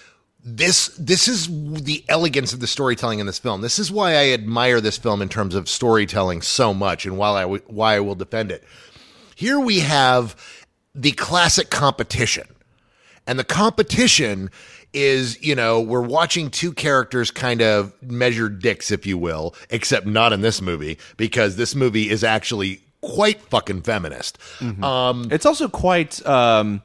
this this is the elegance of the storytelling in this film. This is why I admire this film in terms of storytelling so much, and while I w- why I will defend it. Here we have the classic competition, and the competition is, you know, we're watching two characters kind of measure dicks, if you will, except not in this movie because this movie is actually. Quite fucking feminist. Mm-hmm. Um, it's also quite um,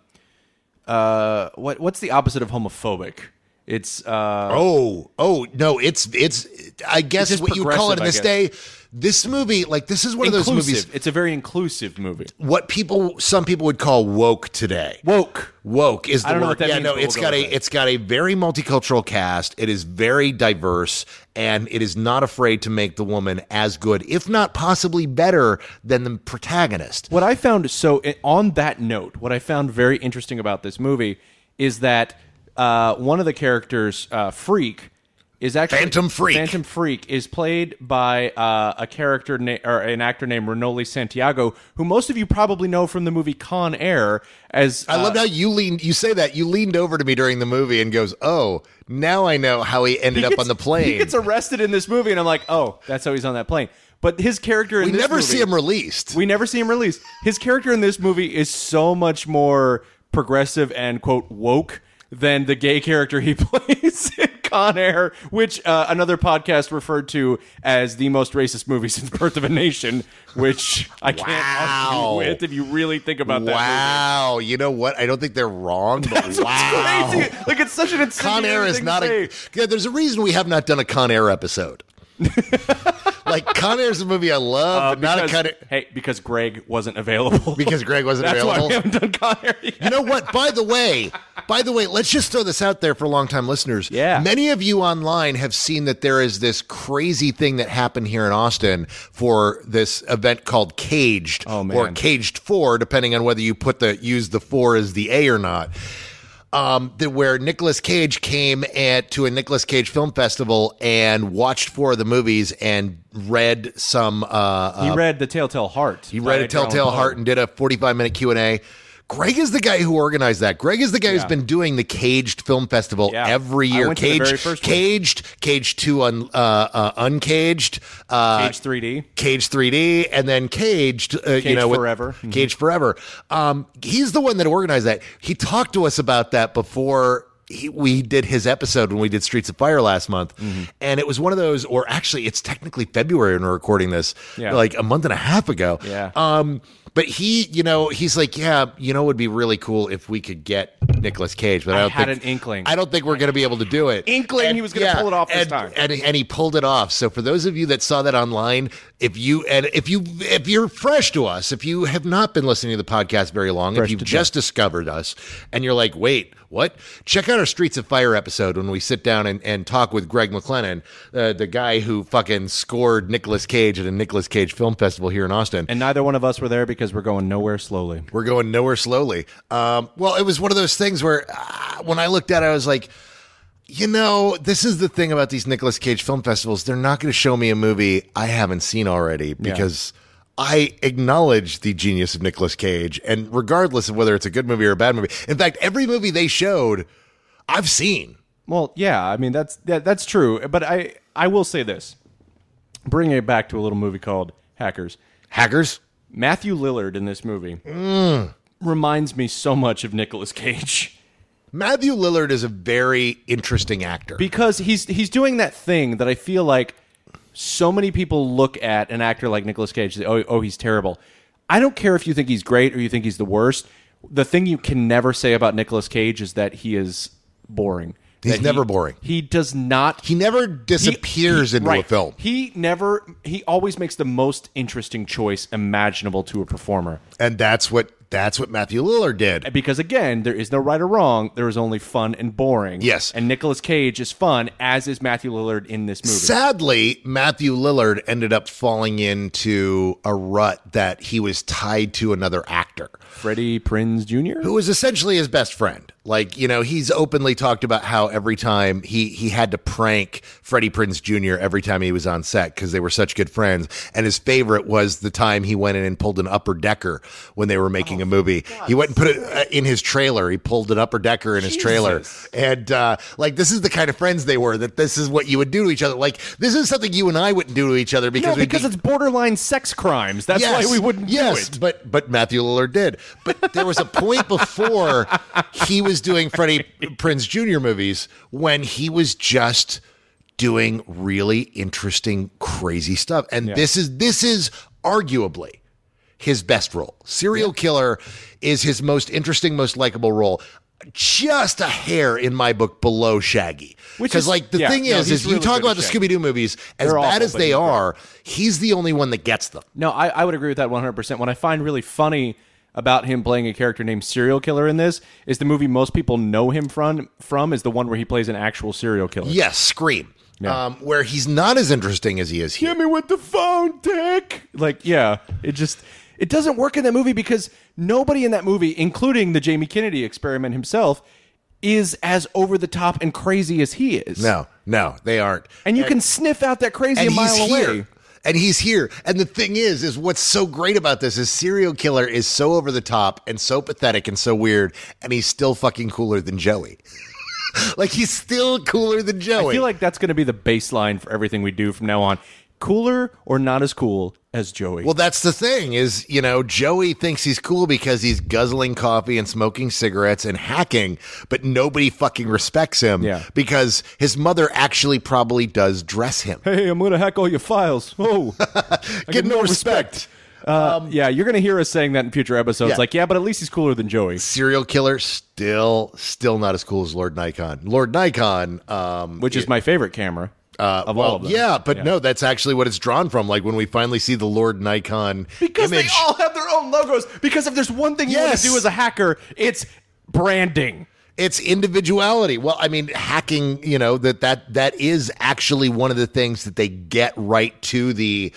uh, what what's the opposite of homophobic? It's uh, oh oh no, it's it's I guess it's what you call it in this day. This movie, like this is one inclusive. of those movies. It's a very inclusive movie. What people, some people would call woke today. Woke, woke is the I don't word. Know what that yeah, means, no, it's we'll got go a, it's got a very multicultural cast. It is very diverse, and it is not afraid to make the woman as good, if not possibly better, than the protagonist. What I found so on that note, what I found very interesting about this movie is that uh, one of the characters, uh, Freak. Is actually Phantom Freak. Phantom Freak is played by uh, a character na- or an actor named Renoli Santiago, who most of you probably know from the movie Con Air. As uh, I love how you leaned, you say that you leaned over to me during the movie and goes, "Oh, now I know how he ended he gets, up on the plane." He gets arrested in this movie, and I'm like, "Oh, that's how he's on that plane." But his character in we this never movie, see him released. We never see him released. His character in this movie is so much more progressive and quote woke than the gay character he plays. Con Air, which uh, another podcast referred to as the most racist movie since Birth of a Nation, which I can't wow. argue with if you really think about that. Wow, movie. You know what? I don't think they're wrong, but that's wow. Crazy. Like, it's such an insane Con Air is not a. Yeah, there's a reason we have not done a Con Air episode. Like, Con Air's a movie I love, uh, but because, not a Con Air. Hey, because Greg wasn't available. Because Greg wasn't That's available. That's why we haven't done Con Air yet. You know what? By the way, by the way, let's just throw this out there for longtime listeners. Yeah. Many of you online have seen that there is this crazy thing that happened here in Austin for this event called Caged oh, man. or Caged four, depending on whether you put the use the four as the A or not. Um, the, where Nicolas Cage came at, to a Nicolas Cage film festival and watched four of the movies and read some. Uh, he read The Telltale Heart. He read A Telltale Heart and did a forty-five minute Q and A. Greg is the guy who organized that. Greg is the guy yeah. who's been doing the Caged Film Festival yeah. every year. Caged, Caged, Caged two, un, uh, uh, Uncaged, uh, Caged three D, Caged three D, and then Caged. Uh, Caged you know, forever. With, mm-hmm. Caged forever. Um, he's the one that organized that. He talked to us about that before he, we did his episode when we did Streets of Fire last month, mm-hmm. and it was one of those. Or actually, it's technically February when we're recording this, yeah. like a month and a half ago. Yeah. Um, But he, you know, he's like, yeah, you know, it would be really cool if we could get Nicolas Cage. But I, don't I had think, an inkling. I don't think we're going to be able to do it. Inkling and, he was going to yeah, pull it off this and, time. And, and he pulled it off. So for those of you that saw that online, if you and if you if you're fresh to us, if you have not been listening to the podcast very long, fresh if you've just death. discovered us and you're like, wait, what? Check out our Streets of Fire episode when we sit down and, and talk with Greg McLennan, uh, the guy who fucking scored Nicolas Cage at a Nicolas Cage film festival here in Austin. And neither one of us were there because we're going nowhere slowly. We're going nowhere slowly. Um, well, it was one of those things where uh, when I looked at it, I was like, you know, this is the thing about these Nicolas Cage film festivals. They're not going to show me a movie I haven't seen already because yeah. I acknowledge the genius of Nicolas Cage. And regardless of whether it's a good movie or a bad movie, in fact, every movie they showed, I've seen. Well, yeah, I mean, that's that, that's true. But I, I will say this. Bringing it back to a little movie called Hackers. Hackers? Matthew Lillard in this movie mm. reminds me so much of Nicolas Cage. Matthew Lillard is a very interesting actor. Because he's he's doing that thing that I feel like so many people look at an actor like Nicolas Cage and say, oh, oh, he's terrible. I don't care if you think he's great or you think he's the worst. The thing you can never say about Nicolas Cage is that he is boring. He's never he, boring. He does not. He never disappears he, he, into right. a film. He never. He always makes the most interesting choice imaginable to a performer, and that's what that's what Matthew Lillard did. Because again, there is no right or wrong. There is only fun and boring. Yes, and Nicolas Cage is fun, as is Matthew Lillard in this movie. Sadly, Matthew Lillard ended up falling into a rut that he was tied to another actor, Freddie Prinze Junior, who was essentially his best friend. Like, you know, he's openly talked about how every time he, he had to prank Freddie Prinze Junior every time he was on set because they were such good friends. And his favorite was the time he went in and pulled an upper decker when they were making oh, a movie. God. He went and put it in his trailer. He pulled an upper decker in Jesus. his trailer. And uh, like, this is the kind of friends they were, that this is what you would do to each other. Like, this is something you and I wouldn't do to each other because no, because be- it's borderline sex crimes. That's yes, why we wouldn't yes, do it. But, but Matthew Lillard did. But there was a point before he was doing Freddie Prinze Junior movies when he was just doing really interesting, crazy stuff. And yeah. this is this is arguably his best role. Serial yeah. killer is his most interesting, most likable role. just a hair in my book below Shaggy. Because like the yeah, thing is, no, is really you talk about the Scooby-Doo movies, as They're bad awful, as they are, great. He's the only one that gets them. No, I, I would agree with that one hundred percent. What I find really funny about him playing a character named Serial Killer in this is the movie most people know him from, from is the one where he plays an actual serial killer. Yes, Scream. Yeah. Um, where he's not as interesting as he is here. Hit me with the phone, Dick! Like, yeah, it just... It doesn't work in that movie because nobody in that movie, including the Jamie Kennedy experiment himself, is as over the top and crazy as he is. No, no, they aren't. And you and, can sniff out that crazy a mile here. away. And he's here. And the thing is, is what's so great about this is Serial Killer is so over the top and so pathetic and so weird, and he's still fucking cooler than Joey. Like, he's still cooler than Joey. I feel like that's going to be the baseline for everything we do from now on. Cooler or not as cool as Joey. Well, that's the thing is, you know, Joey thinks he's cool because he's guzzling coffee and smoking cigarettes and hacking, but nobody fucking respects him yeah. because his mother actually probably does dress him. Hey, I'm going to hack all your files. Oh, get, get no respect. respect. Uh, um, yeah, you're going to hear us saying that in future episodes. Yeah. Like, yeah, but at least he's cooler than Joey. Serial Killer, still, still not as cool as Lord Nikon. Lord Nikon. Um, Which is it, my favorite camera. Uh, of well, all of them. Yeah, but yeah. no, that's actually what it's drawn from. Like when we finally see the Lord Nikon because image. They all have their own logos. Because if there's one thing yes. you want to do as a hacker, it's branding. It's individuality. Well, I mean, hacking, you know, that that that is actually one of the things that they get right to the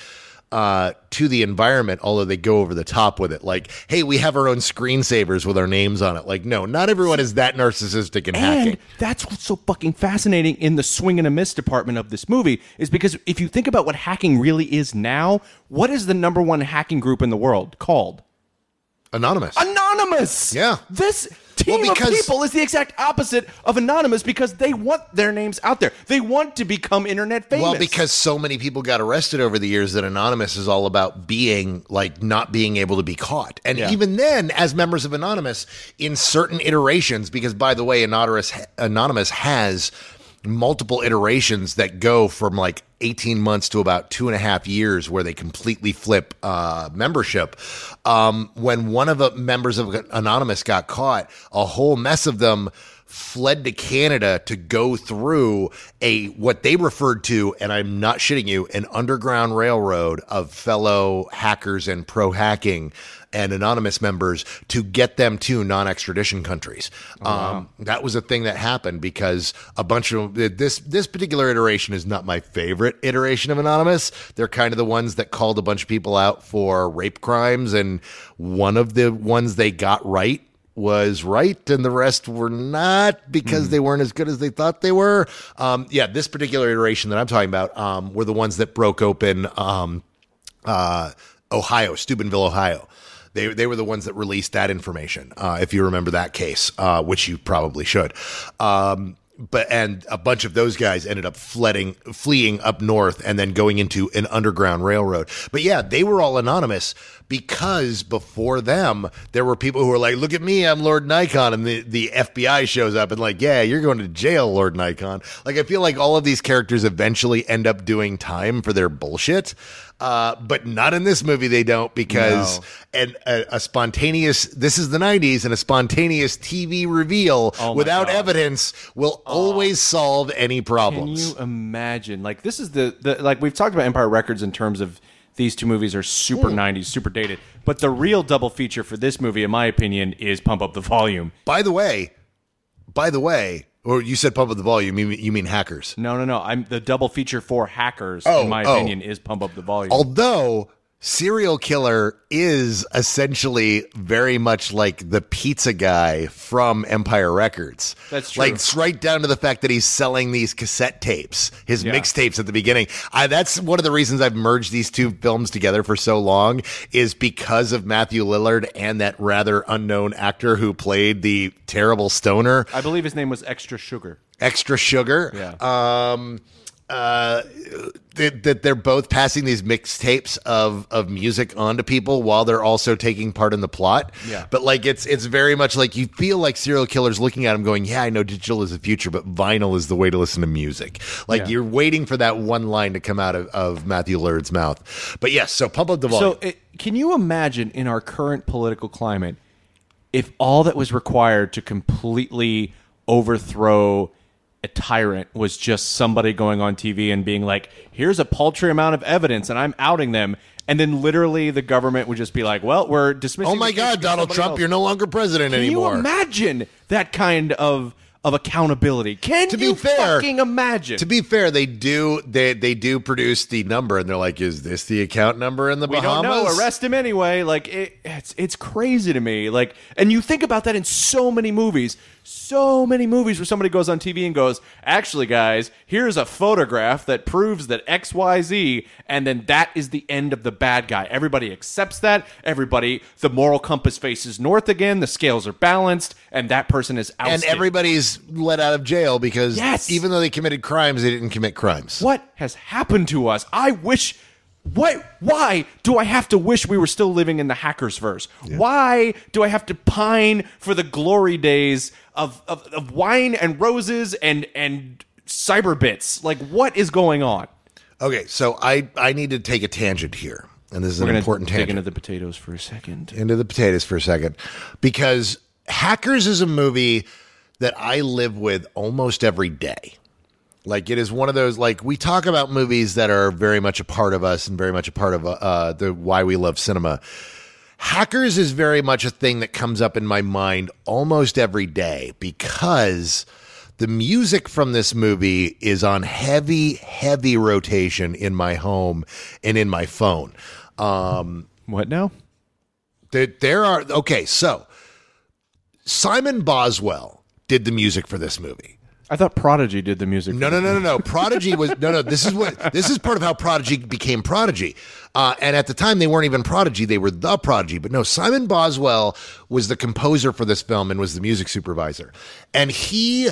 uh, to the environment, although they go over the top with it. Like, hey, we have our own screensavers with our names on it. Like, no, not everyone is that narcissistic in and hacking. That's what's so fucking fascinating in the swing and a miss department of this movie is because if you think about what hacking really is now, what is the number one hacking group in the world called? Anonymous. Anonymous. Yeah. This team well, because- of people is the exact opposite of anonymous because they want their names out there. They want to become internet famous. Well, because so many people got arrested over the years that anonymous is all about being like not being able to be caught. And yeah. even then, as members of anonymous, in certain iterations, because by the way, anonymous anonymous has multiple iterations that go from like eighteen months to about two and a half years where they completely flip uh, membership. Um, when one of the members of Anonymous got caught, a whole mess of them fled to Canada to go through a what they referred to, and I'm not shitting you, an underground railroad of fellow hackers and pro-hacking and anonymous members to get them to non-extradition countries. Oh, wow. Um, that was a thing that happened because a bunch of this this particular iteration is not my favorite iteration of anonymous. They're kind of the ones that called a bunch of people out for rape crimes, and one of the ones they got right was right and the rest were not because mm. they weren't as good as they thought they were. Um, yeah, this particular iteration that I'm talking about um, were the ones that broke open um, uh, Ohio, Steubenville, Ohio. They they were the ones that released that information, uh, if you remember that case, uh, which you probably should. Um, but and a bunch of those guys ended up flooding, fleeing up north and then going into an underground railroad. But yeah, they were all anonymous because before them, there were people who were like, look at me, I'm Lord Nikon. And the, the F B I shows up and like, yeah, you're going to jail, Lord Nikon. Like, I feel like all of these characters eventually end up doing time for their bullshit. Uh, but not in this movie, they don't because no. and a, a spontaneous, this is the nineties, and a spontaneous T V reveal oh without God. evidence will oh. always solve any problems. Can you imagine? Like, this is the, the, like we've talked about Empire Records in terms of these two movies are super mm. nineties, super dated. But the real double feature for this movie, in my opinion, is Pump Up the Volume. By the way, by the way. Or you said Pump Up the Volume, you mean, you mean Hackers. No, no, no. I'm the double feature for Hackers, oh, in my oh. opinion, is Pump Up the Volume. Although, Serial Killer is essentially very much like the pizza guy from Empire Records. That's true. Like, it's right down to the fact that he's selling these cassette tapes, his yeah. mixtapes at the beginning. I, that's one of the reasons I've merged these two films together for so long is because of Matthew Lillard and that rather unknown actor who played the terrible stoner. I believe his name was Extra Sugar. Extra Sugar. Yeah. Um... Uh, that they, they're both passing these mixtapes of of music onto people while they're also taking part in the plot. Yeah. But like it's it's very much like you feel like Serial Killer's looking at him going, yeah, I know digital is the future, but vinyl is the way to listen to music. Like yeah. you're waiting for that one line to come out of, of Matthew Lillard's mouth. But yes, so Pump Up the Volume. So it, can you imagine in our current political climate if all that was required to completely overthrow a tyrant was just somebody going on T V and being like, here's a paltry amount of evidence and I'm outing them. And then literally the government would just be like, well, we're dismissing. Oh, my God, Donald Trump, else. You're no longer president Can anymore. Can you imagine that kind of of accountability? Can to you be fair, fucking imagine? To be fair, they do they they do produce the number, and they're like, is this the account number in the we Bahamas? Don't know. Arrest him anyway. Like, it, it's it's crazy to me. Like, and you think about that in so many movies. So many movies where somebody goes on T V and goes, actually, guys, here's a photograph that proves that X Y Z, and then that is the end of the bad guy. Everybody accepts that. Everybody, the moral compass faces north again. The scales are balanced, and that person is ousted. And everybody's let out of jail because yes! even though they committed crimes, they didn't commit crimes. What has happened to us? I wish... What? Why do I have to wish we were still living in the hackers verse? Yeah. Why do I have to pine for the glory days of, of, of wine and roses and, and cyber bits? Like, what is going on? Okay, so I, I need to take a tangent here. And this is we're an important tangent. We're going to dig into the potatoes for a second. Into the potatoes for a second. Because Hackers is a movie that I live with almost every day. Like, it is one of those, like, we talk about movies that are very much a part of us and very much a part of uh, the why we love cinema. Hackers is very much a thing that comes up in my mind almost every day because the music from this movie is on heavy, heavy rotation in my home and in my phone. Um, what now? There, there are, okay, so Simon Boswell did the music for this movie. I thought Prodigy did the music. No, no, no, no, no. Prodigy was no, no. This is what this is part of how Prodigy became Prodigy. Uh, and at the time, they weren't even Prodigy; they were the Prodigy. But no, Simon Boswell was the composer for this film and was the music supervisor. And he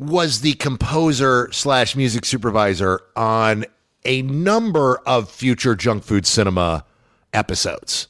was the composer slash music supervisor on a number of future Junk Food Cinema episodes.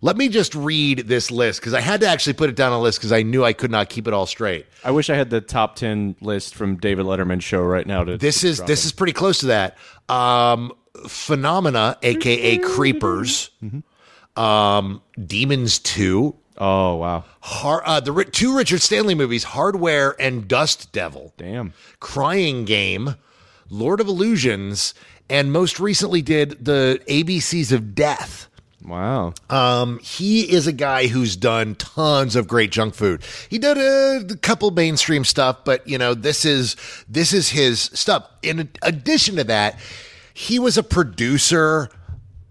Let me just read this list because I had to actually put it down on a list because I knew I could not keep it all straight. I wish I had the top ten list from David Letterman's show right now. To this is this in. is pretty close to that. Um, Phenomena, aka Creepers, mm-hmm. um, Demons Two. Oh wow! Har- uh, the two Richard Stanley movies, Hardware and Dust Devil. Damn. Crying Game, Lord of Illusions, and most recently did the A B Cs of Death. Wow. Um, he is a guy who's done tons of great junk food. He did a couple mainstream stuff, but you know, this is this is his stuff. In addition to that, he was a producer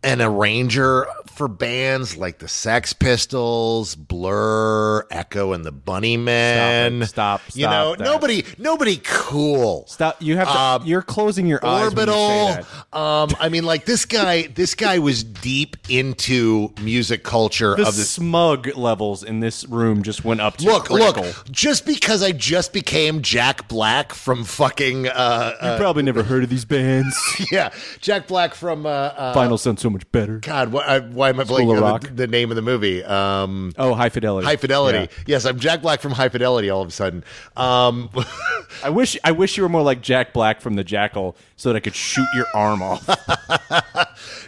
and arranger for bands like the Sex Pistols, Blur, Echo and the Bunnymen. Stop, stop, stop. You know, that. nobody nobody cool. Stop. You have to, um, you're closing your eyes. Orbital. When you say that. Um, I mean, like this guy this guy was deep into music culture. The of the smug levels in this room just went up to Look, critical. look. Just because I just became Jack Black from fucking uh, You uh, probably never heard of these bands. Yeah. Jack Black from uh, uh, Final Sounds So Much Better. God, what I Why am I blanking the, the name of the movie? Um, oh, High Fidelity. High Fidelity. Yeah. Yes, I'm Jack Black from High Fidelity. All of a sudden, um, I wish I wish you were more like Jack Black from The Jackal, so that I could shoot your arm off.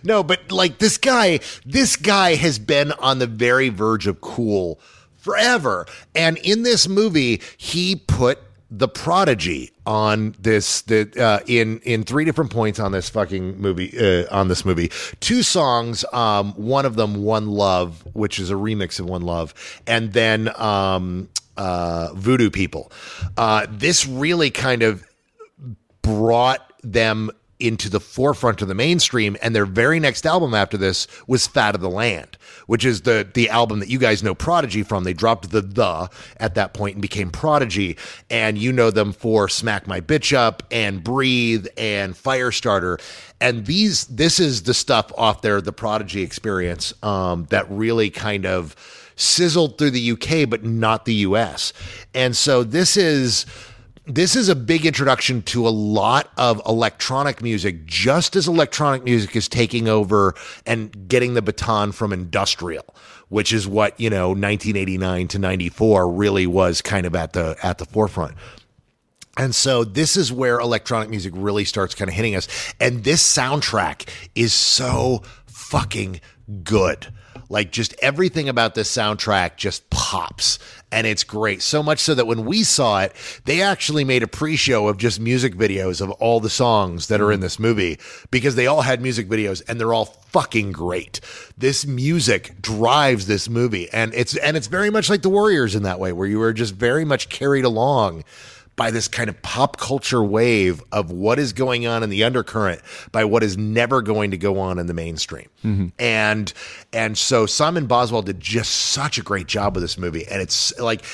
No, but like this guy, this guy has been on the very verge of cool forever, and in this movie, he put The Prodigy on this the uh in in three different points on this fucking movie uh, on this movie two songs, um one of them One Love, which is a remix of One Love, and then um uh Voodoo People. Uh this really kind of brought them into the forefront of the mainstream, and their very next album after this was Fat of the Land, which is the the album that you guys know Prodigy from. They dropped the the at that point and became Prodigy, and you know them for Smack My Bitch Up and Breathe and Firestarter, and these this is the stuff off their The Prodigy experience um, that really kind of sizzled through the U K but not the U S. And so this is This is a big introduction to a lot of electronic music, just as electronic music is taking over and getting the baton from industrial, which is what, you know, nineteen eighty-nine to ninety-four really was kind of at the at the forefront. And so this is where electronic music really starts kind of hitting us. And this soundtrack is so fucking good. Like, just everything about this soundtrack just pops, and it's great. So much so that when we saw it, they actually made a pre-show of just music videos of all the songs that are in this movie, because they all had music videos, and they're all fucking great. This music drives this movie, and it's and it's very much like The Warriors in that way, where you are just very much carried along by this kind of pop culture wave of what is going on in the undercurrent, by what is never going to go on in the mainstream. Mm-hmm. And and so Simon Boswell did just such a great job with this movie. And it's like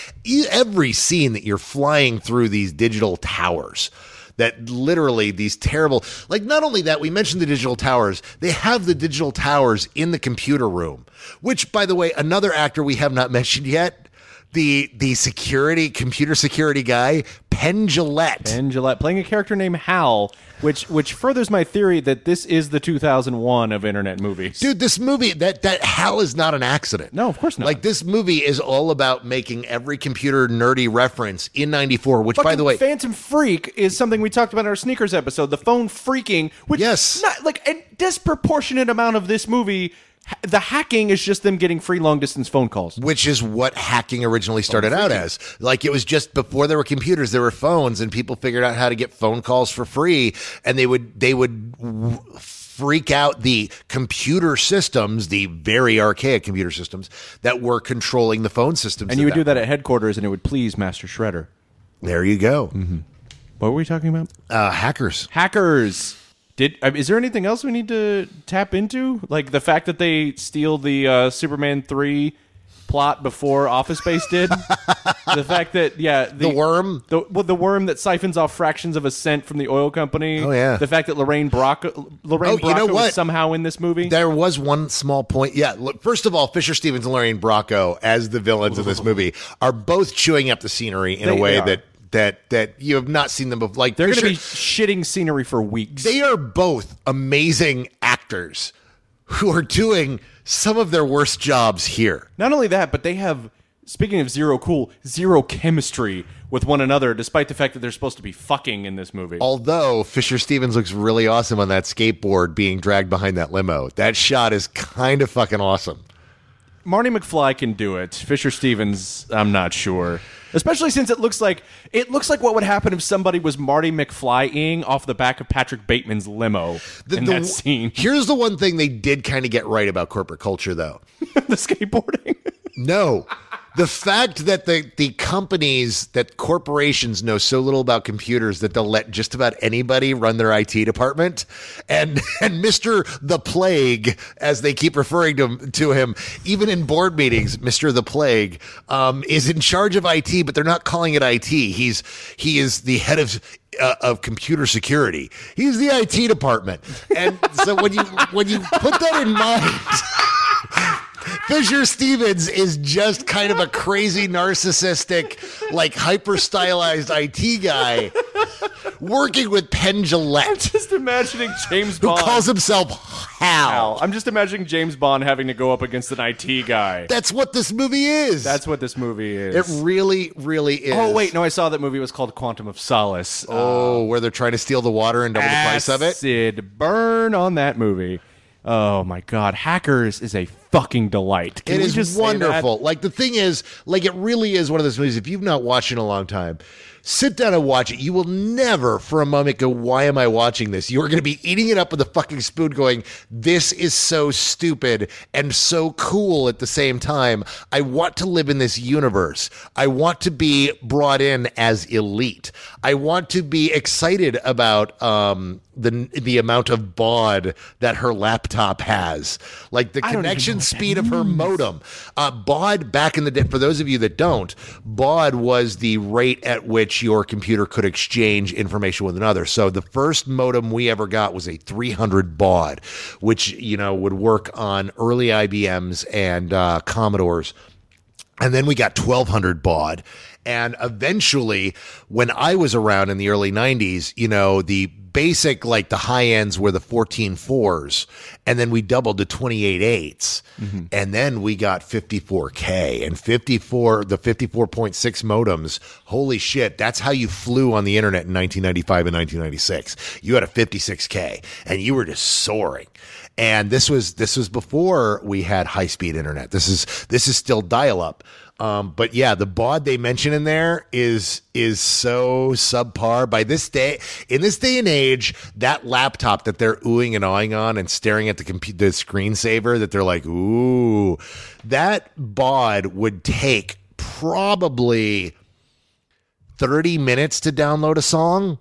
every scene that you're flying through these digital towers, that literally these terrible, like not only that, we mentioned the digital towers, they have the digital towers in the computer room, which, by the way, another actor we have not mentioned yet, The the security, computer security guy, Penn Jillette. Penn Jillette, playing a character named Hal, which which furthers my theory that this is the two thousand one of internet movies. Dude, this movie, that, that Hal is not an accident. No, of course not. Like, this movie is all about making every computer nerdy reference in ninety-four, which, fucking by the way... Phantom Freak is something we talked about in our Sneakers episode, the phone freaking, which yes. Not, like, a disproportionate amount of this movie... The hacking is just them getting free long-distance phone calls. Which is what hacking originally started out as. Like, it was just before there were computers, there were phones, and people figured out how to get phone calls for free, and they would they would freak out the computer systems, the very archaic computer systems, that were controlling the phone systems. And you would do that at headquarters, and it would please Master Shredder. There you go. Mm-hmm. What were we talking about? Uh, hackers. Hackers. Did, is there anything else we need to tap into? Like the fact that they steal the uh, Superman three plot before Office Space did? The fact that, yeah... The, the worm? The, well, the worm that siphons off fractions of a cent from the oil company. Oh, yeah. The fact that Lorraine Bracco, Lorraine oh, Bracco you know was somehow in this movie. There was one small point. Yeah, look, first of all, Fisher Stevens and Lorraine Bracco, as the villains of this movie, are both chewing up the scenery in they, a way that... That that you have not seen them before. Like, they're going to be shitting scenery for weeks. They are both amazing actors who are doing some of their worst jobs here. Not only that, but they have, speaking of zero cool, zero chemistry with one another, despite the fact that they're supposed to be fucking in this movie. Although Fisher Stevens looks really awesome on that skateboard being dragged behind that limo. That shot is kind of fucking awesome. Marty McFly can do it. Fisher Stevens, I'm not sure. Especially since it looks like it looks like what would happen if somebody was Marty McFlying off the back of Patrick Bateman's limo the, in the, that scene. Here's the one thing they did kind of get right about corporate culture, though. The skateboarding? No. The fact that the, the companies, that corporations know so little about computers that they'll let just about anybody run their I T department. And and Mister The Plague, as they keep referring to him, to him even in board meetings, Mister The Plague um, is in charge of I T, but they're not calling it I T. He's he is the head of uh, of computer security. He's the I T department. And so when you when you put that in mind... Fisher Stevens is just kind of a crazy, narcissistic, like hyper-stylized I T guy working with Penn Jillette. I'm just imagining James Bond. Who calls himself Hal. I'm just imagining James Bond having to go up against an I T guy. That's what this movie is. That's what this movie is. It really, really is. Oh, wait. No, I saw that movie. It was called Quantum of Solace. Oh, uh, where they're trying to steal the water and double the price of it? Acid burn on that movie. Oh my God, Hackers is a fucking delight. Can it is just wonderful. Like, the thing is, like, it really is one of those movies, if you've not watched it in a long time, sit down and watch it. You will never for a moment go, why am I watching this? You're going to be eating it up with a fucking spoon going, this is so stupid and so cool at the same time. I want to live in this universe. I want to be brought in as elite. I want to be excited about um, the the amount of baud that her laptop has. Like, the connection speed of her modem. Uh, baud, back in the day, for those of you that don't, baud was the rate at which your computer could exchange information with another. So the first modem we ever got was a three hundred baud, which, you know, would work on early I B Ms and uh, Commodores. And then we got twelve hundred baud. And eventually, when I was around in the early nineties, you know, the basic, like the high ends were the fourteen fours, and then we doubled to twenty-eight eights, mm-hmm. and then we got fifty-four K and fifty-four, the fifty-four point six modems. Holy shit, that's how you flew on the internet in nineteen ninety-five and nineteen ninety-six. You had a fifty-six K and you were just soaring. And this was this was before we had high-speed internet. This is this is still dial-up. Um, but yeah, the baud they mention in there is is so subpar. By this day, in this day and age, that laptop that they're oohing and awing on and staring at the compu- the screensaver that they're like, ooh, that baud would take probably thirty minutes to download a song.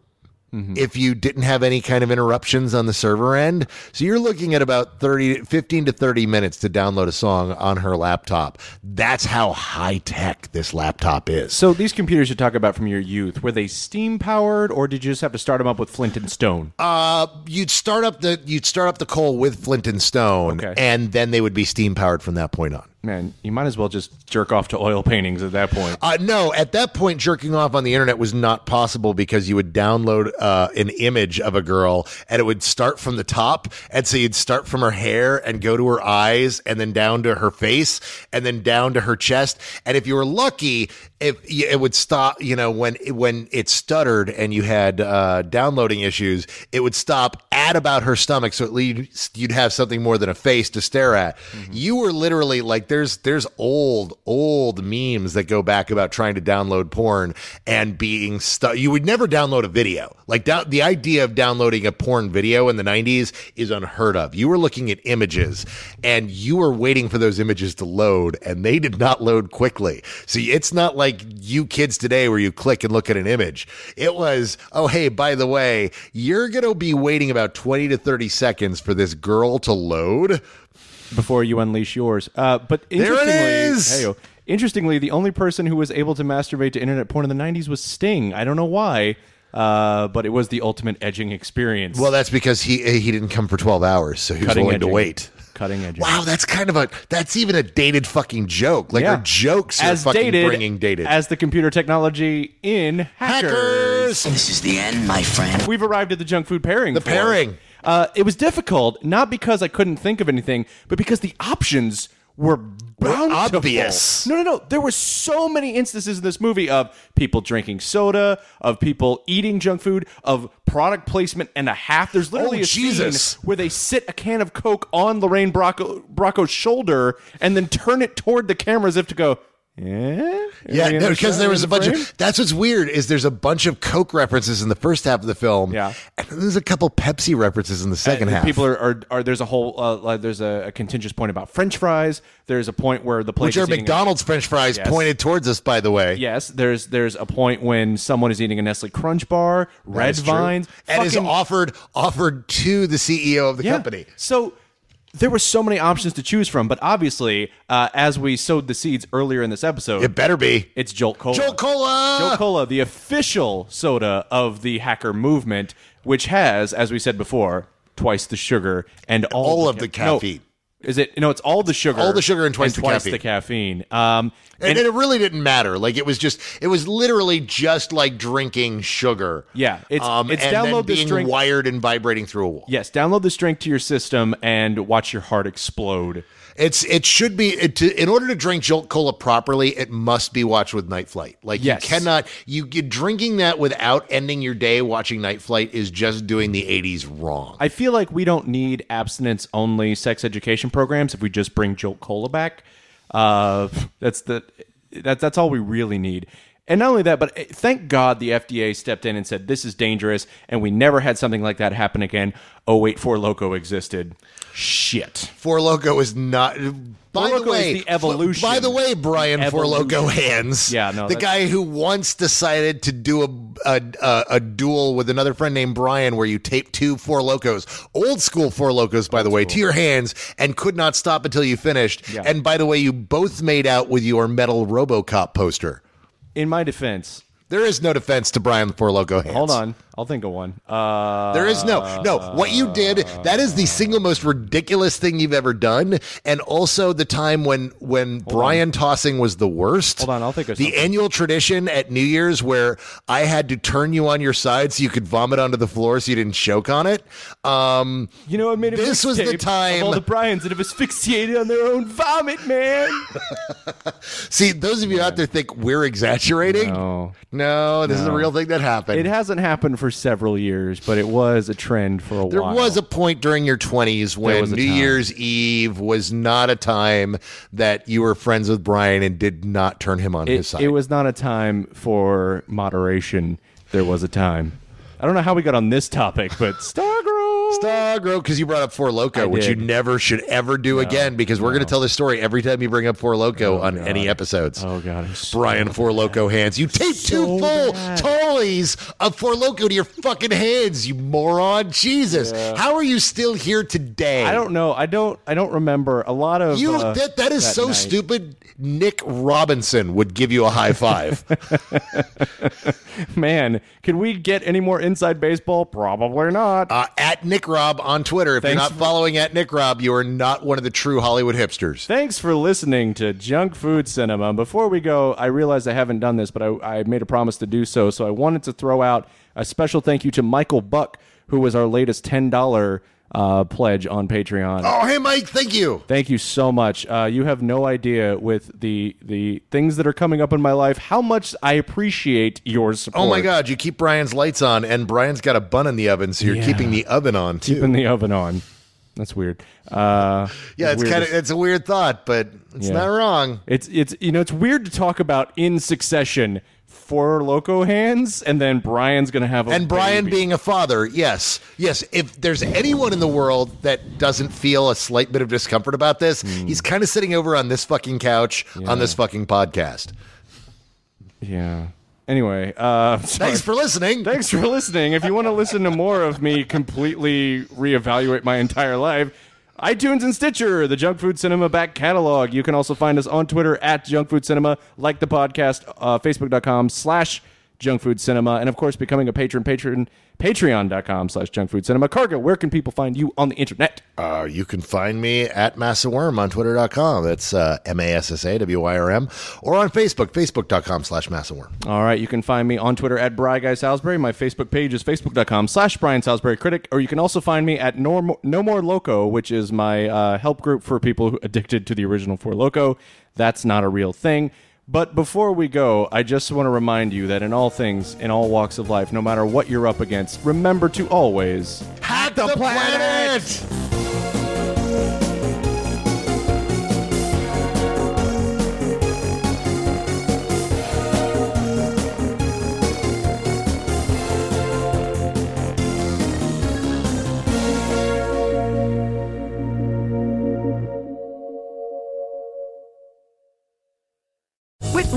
Mm-hmm. If you didn't have any kind of interruptions on the server end. So you're looking at about thirty, fifteen to thirty minutes to download a song on her laptop. That's how high tech this laptop is. So these computers you talk about from your youth, were they steam powered, or did you just have to start them up with flint and stone? Uh, you'd start up the you'd start up the coal with flint and stone, okay. and then they would be steam powered from that point on. Man, you might as well just jerk off to oil paintings at that point. Uh, no, at that point, jerking off on the internet was not possible because you would download uh, an image of a girl and it would start from the top. And so you'd start from her hair and go to her eyes and then down to her face and then down to her chest. And if you were lucky, if it would stop, you know, when, when it stuttered and you had uh, downloading issues, it would stop at about her stomach. So at least you'd have something more than a face to stare at. Mm-hmm. You were literally like, There's there's old, old memes that go back about trying to download porn and being stuck. You would never download a video. Like do- the idea of downloading a porn video in the nineties is unheard of. You were looking at images and you were waiting for those images to load, and they did not load quickly. See, it's not like you kids today where you click and look at an image. It was, oh, hey, by the way, you're going to be waiting about twenty to thirty seconds for this girl to load before you unleash yours. Uh, but interestingly, there it is! Hey-o, interestingly, the only person who was able to masturbate to internet porn in the nineties was Sting. I don't know why, uh, but it was the ultimate edging experience. Well, that's because he he didn't come for twelve hours, so he was willing to wait. Cutting edge. Wow, that's kind of a, that's even a dated fucking joke. Like, yeah. Our jokes as are fucking dated, bringing dated. As the computer technology in Hackers. Hackers. This is the end, my friend. We've arrived at the junk food pairing. The pairing. Uh, it was difficult, not because I couldn't think of anything, but because the options were bountiful. Obvious. No, no, no. There were so many instances in this movie of people drinking soda, of people eating junk food, of product placement and a half. There's literally oh, a Jesus. scene where they sit a can of Coke on Lorraine Bracco, Bracco's shoulder and then turn it toward the camera as if to go, yeah, yeah, no, because there was a bunch of, that's what's weird is there's a bunch of Coke references in the first half of the film, yeah, and then there's a couple Pepsi references in the second half. People are, are, are there's a whole uh, like there's a, a contentious point about French fries. There's a point where the place which are McDonald's a, French fries yes. pointed towards us, by the way. Yes, there's there's a point when someone is eating a Nestle Crunch bar, Red Vines, and fucking, is offered offered to the C E O of the yeah. company. So there were so many options to choose from, but obviously, uh, as we sowed the seeds earlier in this episode... It better be. It's Jolt Cola. Jolt Cola! Jolt Cola, the official soda of the hacker movement, which has, as we said before, twice the sugar and all... all of the caffeine. No. Is it? No, it's all the sugar. All the sugar and twice, and the, twice caffeine. the caffeine. Um, and, and, and it really didn't matter. Like, it was just, it was literally just like drinking sugar. Yeah. It's, um, it's and download then being this drink. wired and vibrating through a wall. Yes. Download this drink to your system and watch your heart explode. It's it should be it, to, in order to drink Jolt Cola properly, it must be watched with Night Flight. Like yes. you cannot you drinking that without ending your day watching Night Flight is just doing the eighties wrong. I feel like we don't need abstinence only sex education programs if we just bring Jolt Cola back. Uh, that's the that that's all we really need. And not only that, but thank God the F D A stepped in and said, this is dangerous, and we never had something like that happen again. Oh, wait, Four Loko existed. Shit. Four Loko is not... By the way, is the evolution. By the way, Brian the Four Loko Hands, yeah, no, the guy who once decided to do a, a, a, a duel with another friend named Brian where you tape two Four Lokos, old school Four Lokos, by old the way, school. to your hands and could not stop until you finished. Yeah. And by the way, you both made out with your metal RoboCop poster. In my defense, there is no defense to Brian the Four Loko Hands. Hold on. I'll think of one. Uh, there is no, no. What you did, that is the single most ridiculous thing you've ever done. And also the time when, when Brian on. Tossing was the worst. Hold on, I'll think of the something. Annual tradition at New Year's where I had to turn you on your side so you could vomit onto the floor so you didn't choke on it. Um, you know, I made a this was the time all the Bryans that have asphyxiated on their own vomit, man. See, those of you yeah. out there think we're exaggerating. No, no this no. is a real thing that happened. It hasn't happened for several years, but it was a trend for a there while. There was a point during your twenties when New time. Year's Eve was not a time that you were friends with Brian and did not turn him on it, his side. It was not a time for moderation. There was a time. I don't know how we got on this topic, but Stargirl. Stargirl, because you brought up Four Loko, which you never should ever do no, again, because no. we're going to tell this story every time you bring up Four Loko oh, on God. any episodes. Oh, God. So Brian Four Loko hands. You taped so two full bad. Tallies of Four Loko to your fucking hands, you moron. Jesus. Yeah. How are you still here today? I don't know. I don't I don't remember. A lot of... you. Uh, that, that is that so night. Stupid. Nick Robinson would give you a high five. Man, can we get any more inside baseball? Probably not. Uh, at Nick Rob on Twitter. If Thanks you're not following at Nick Rob, you are not one of the true Hollywood hipsters. Thanks for listening to Junk Food Cinema. Before we go, I realize I haven't done this, but I, I made a promise to do so. So I wanted to throw out a special thank you to Michael Buck, who was our latest ten dollars uh, pledge on Patreon. Oh, hey, Mike. Thank you. Thank you so much. Uh, you have no idea with the the things that are coming up in my life, how much I appreciate your support. Oh, my God. You keep Brian's lights on, and Brian's got a bun in the oven, so you're yeah. keeping the oven on, too. Keeping the oven on. That's weird. Uh, yeah, it's kind of it's a weird thought, but it's yeah. not wrong. It's it's you know, it's weird to talk about in succession. Four Loko hands, and then Brian's going to have a And Brian baby. Being a father, yes. Yes, if there's anyone in the world that doesn't feel a slight bit of discomfort about this, mm. he's kind of sitting over on this fucking couch yeah. on this fucking podcast. Yeah. Anyway. Uh, Thanks for listening. Thanks for listening. If you want to listen to more of me completely reevaluate my entire life, iTunes and Stitcher, the Junk Food Cinema back catalog. You can also find us on Twitter at Junk Food Cinema, like the podcast, uh, facebook.com slash Junk Food Cinema, and of course becoming a patron, patron patreon.com slash Junk Food Cinema. Cargo, where can people find you on the internet? Uh, you can find me at MassaWorm on twitter dot com. That's uh, M A S S A W Y R M, or on Facebook, facebook.com slash MassaWorm. All right, you can find me on Twitter at BryGuySalisbury. My Facebook page is facebook.com slash BrianSalisburyCritic, or you can also find me at Norm- No More Loko, which is my uh, help group for people addicted to the original Four Loko. That's not a real thing. But before we go, I just want to remind you that in all things, in all walks of life, no matter what you're up against, remember to always... hack the, the planet! planet!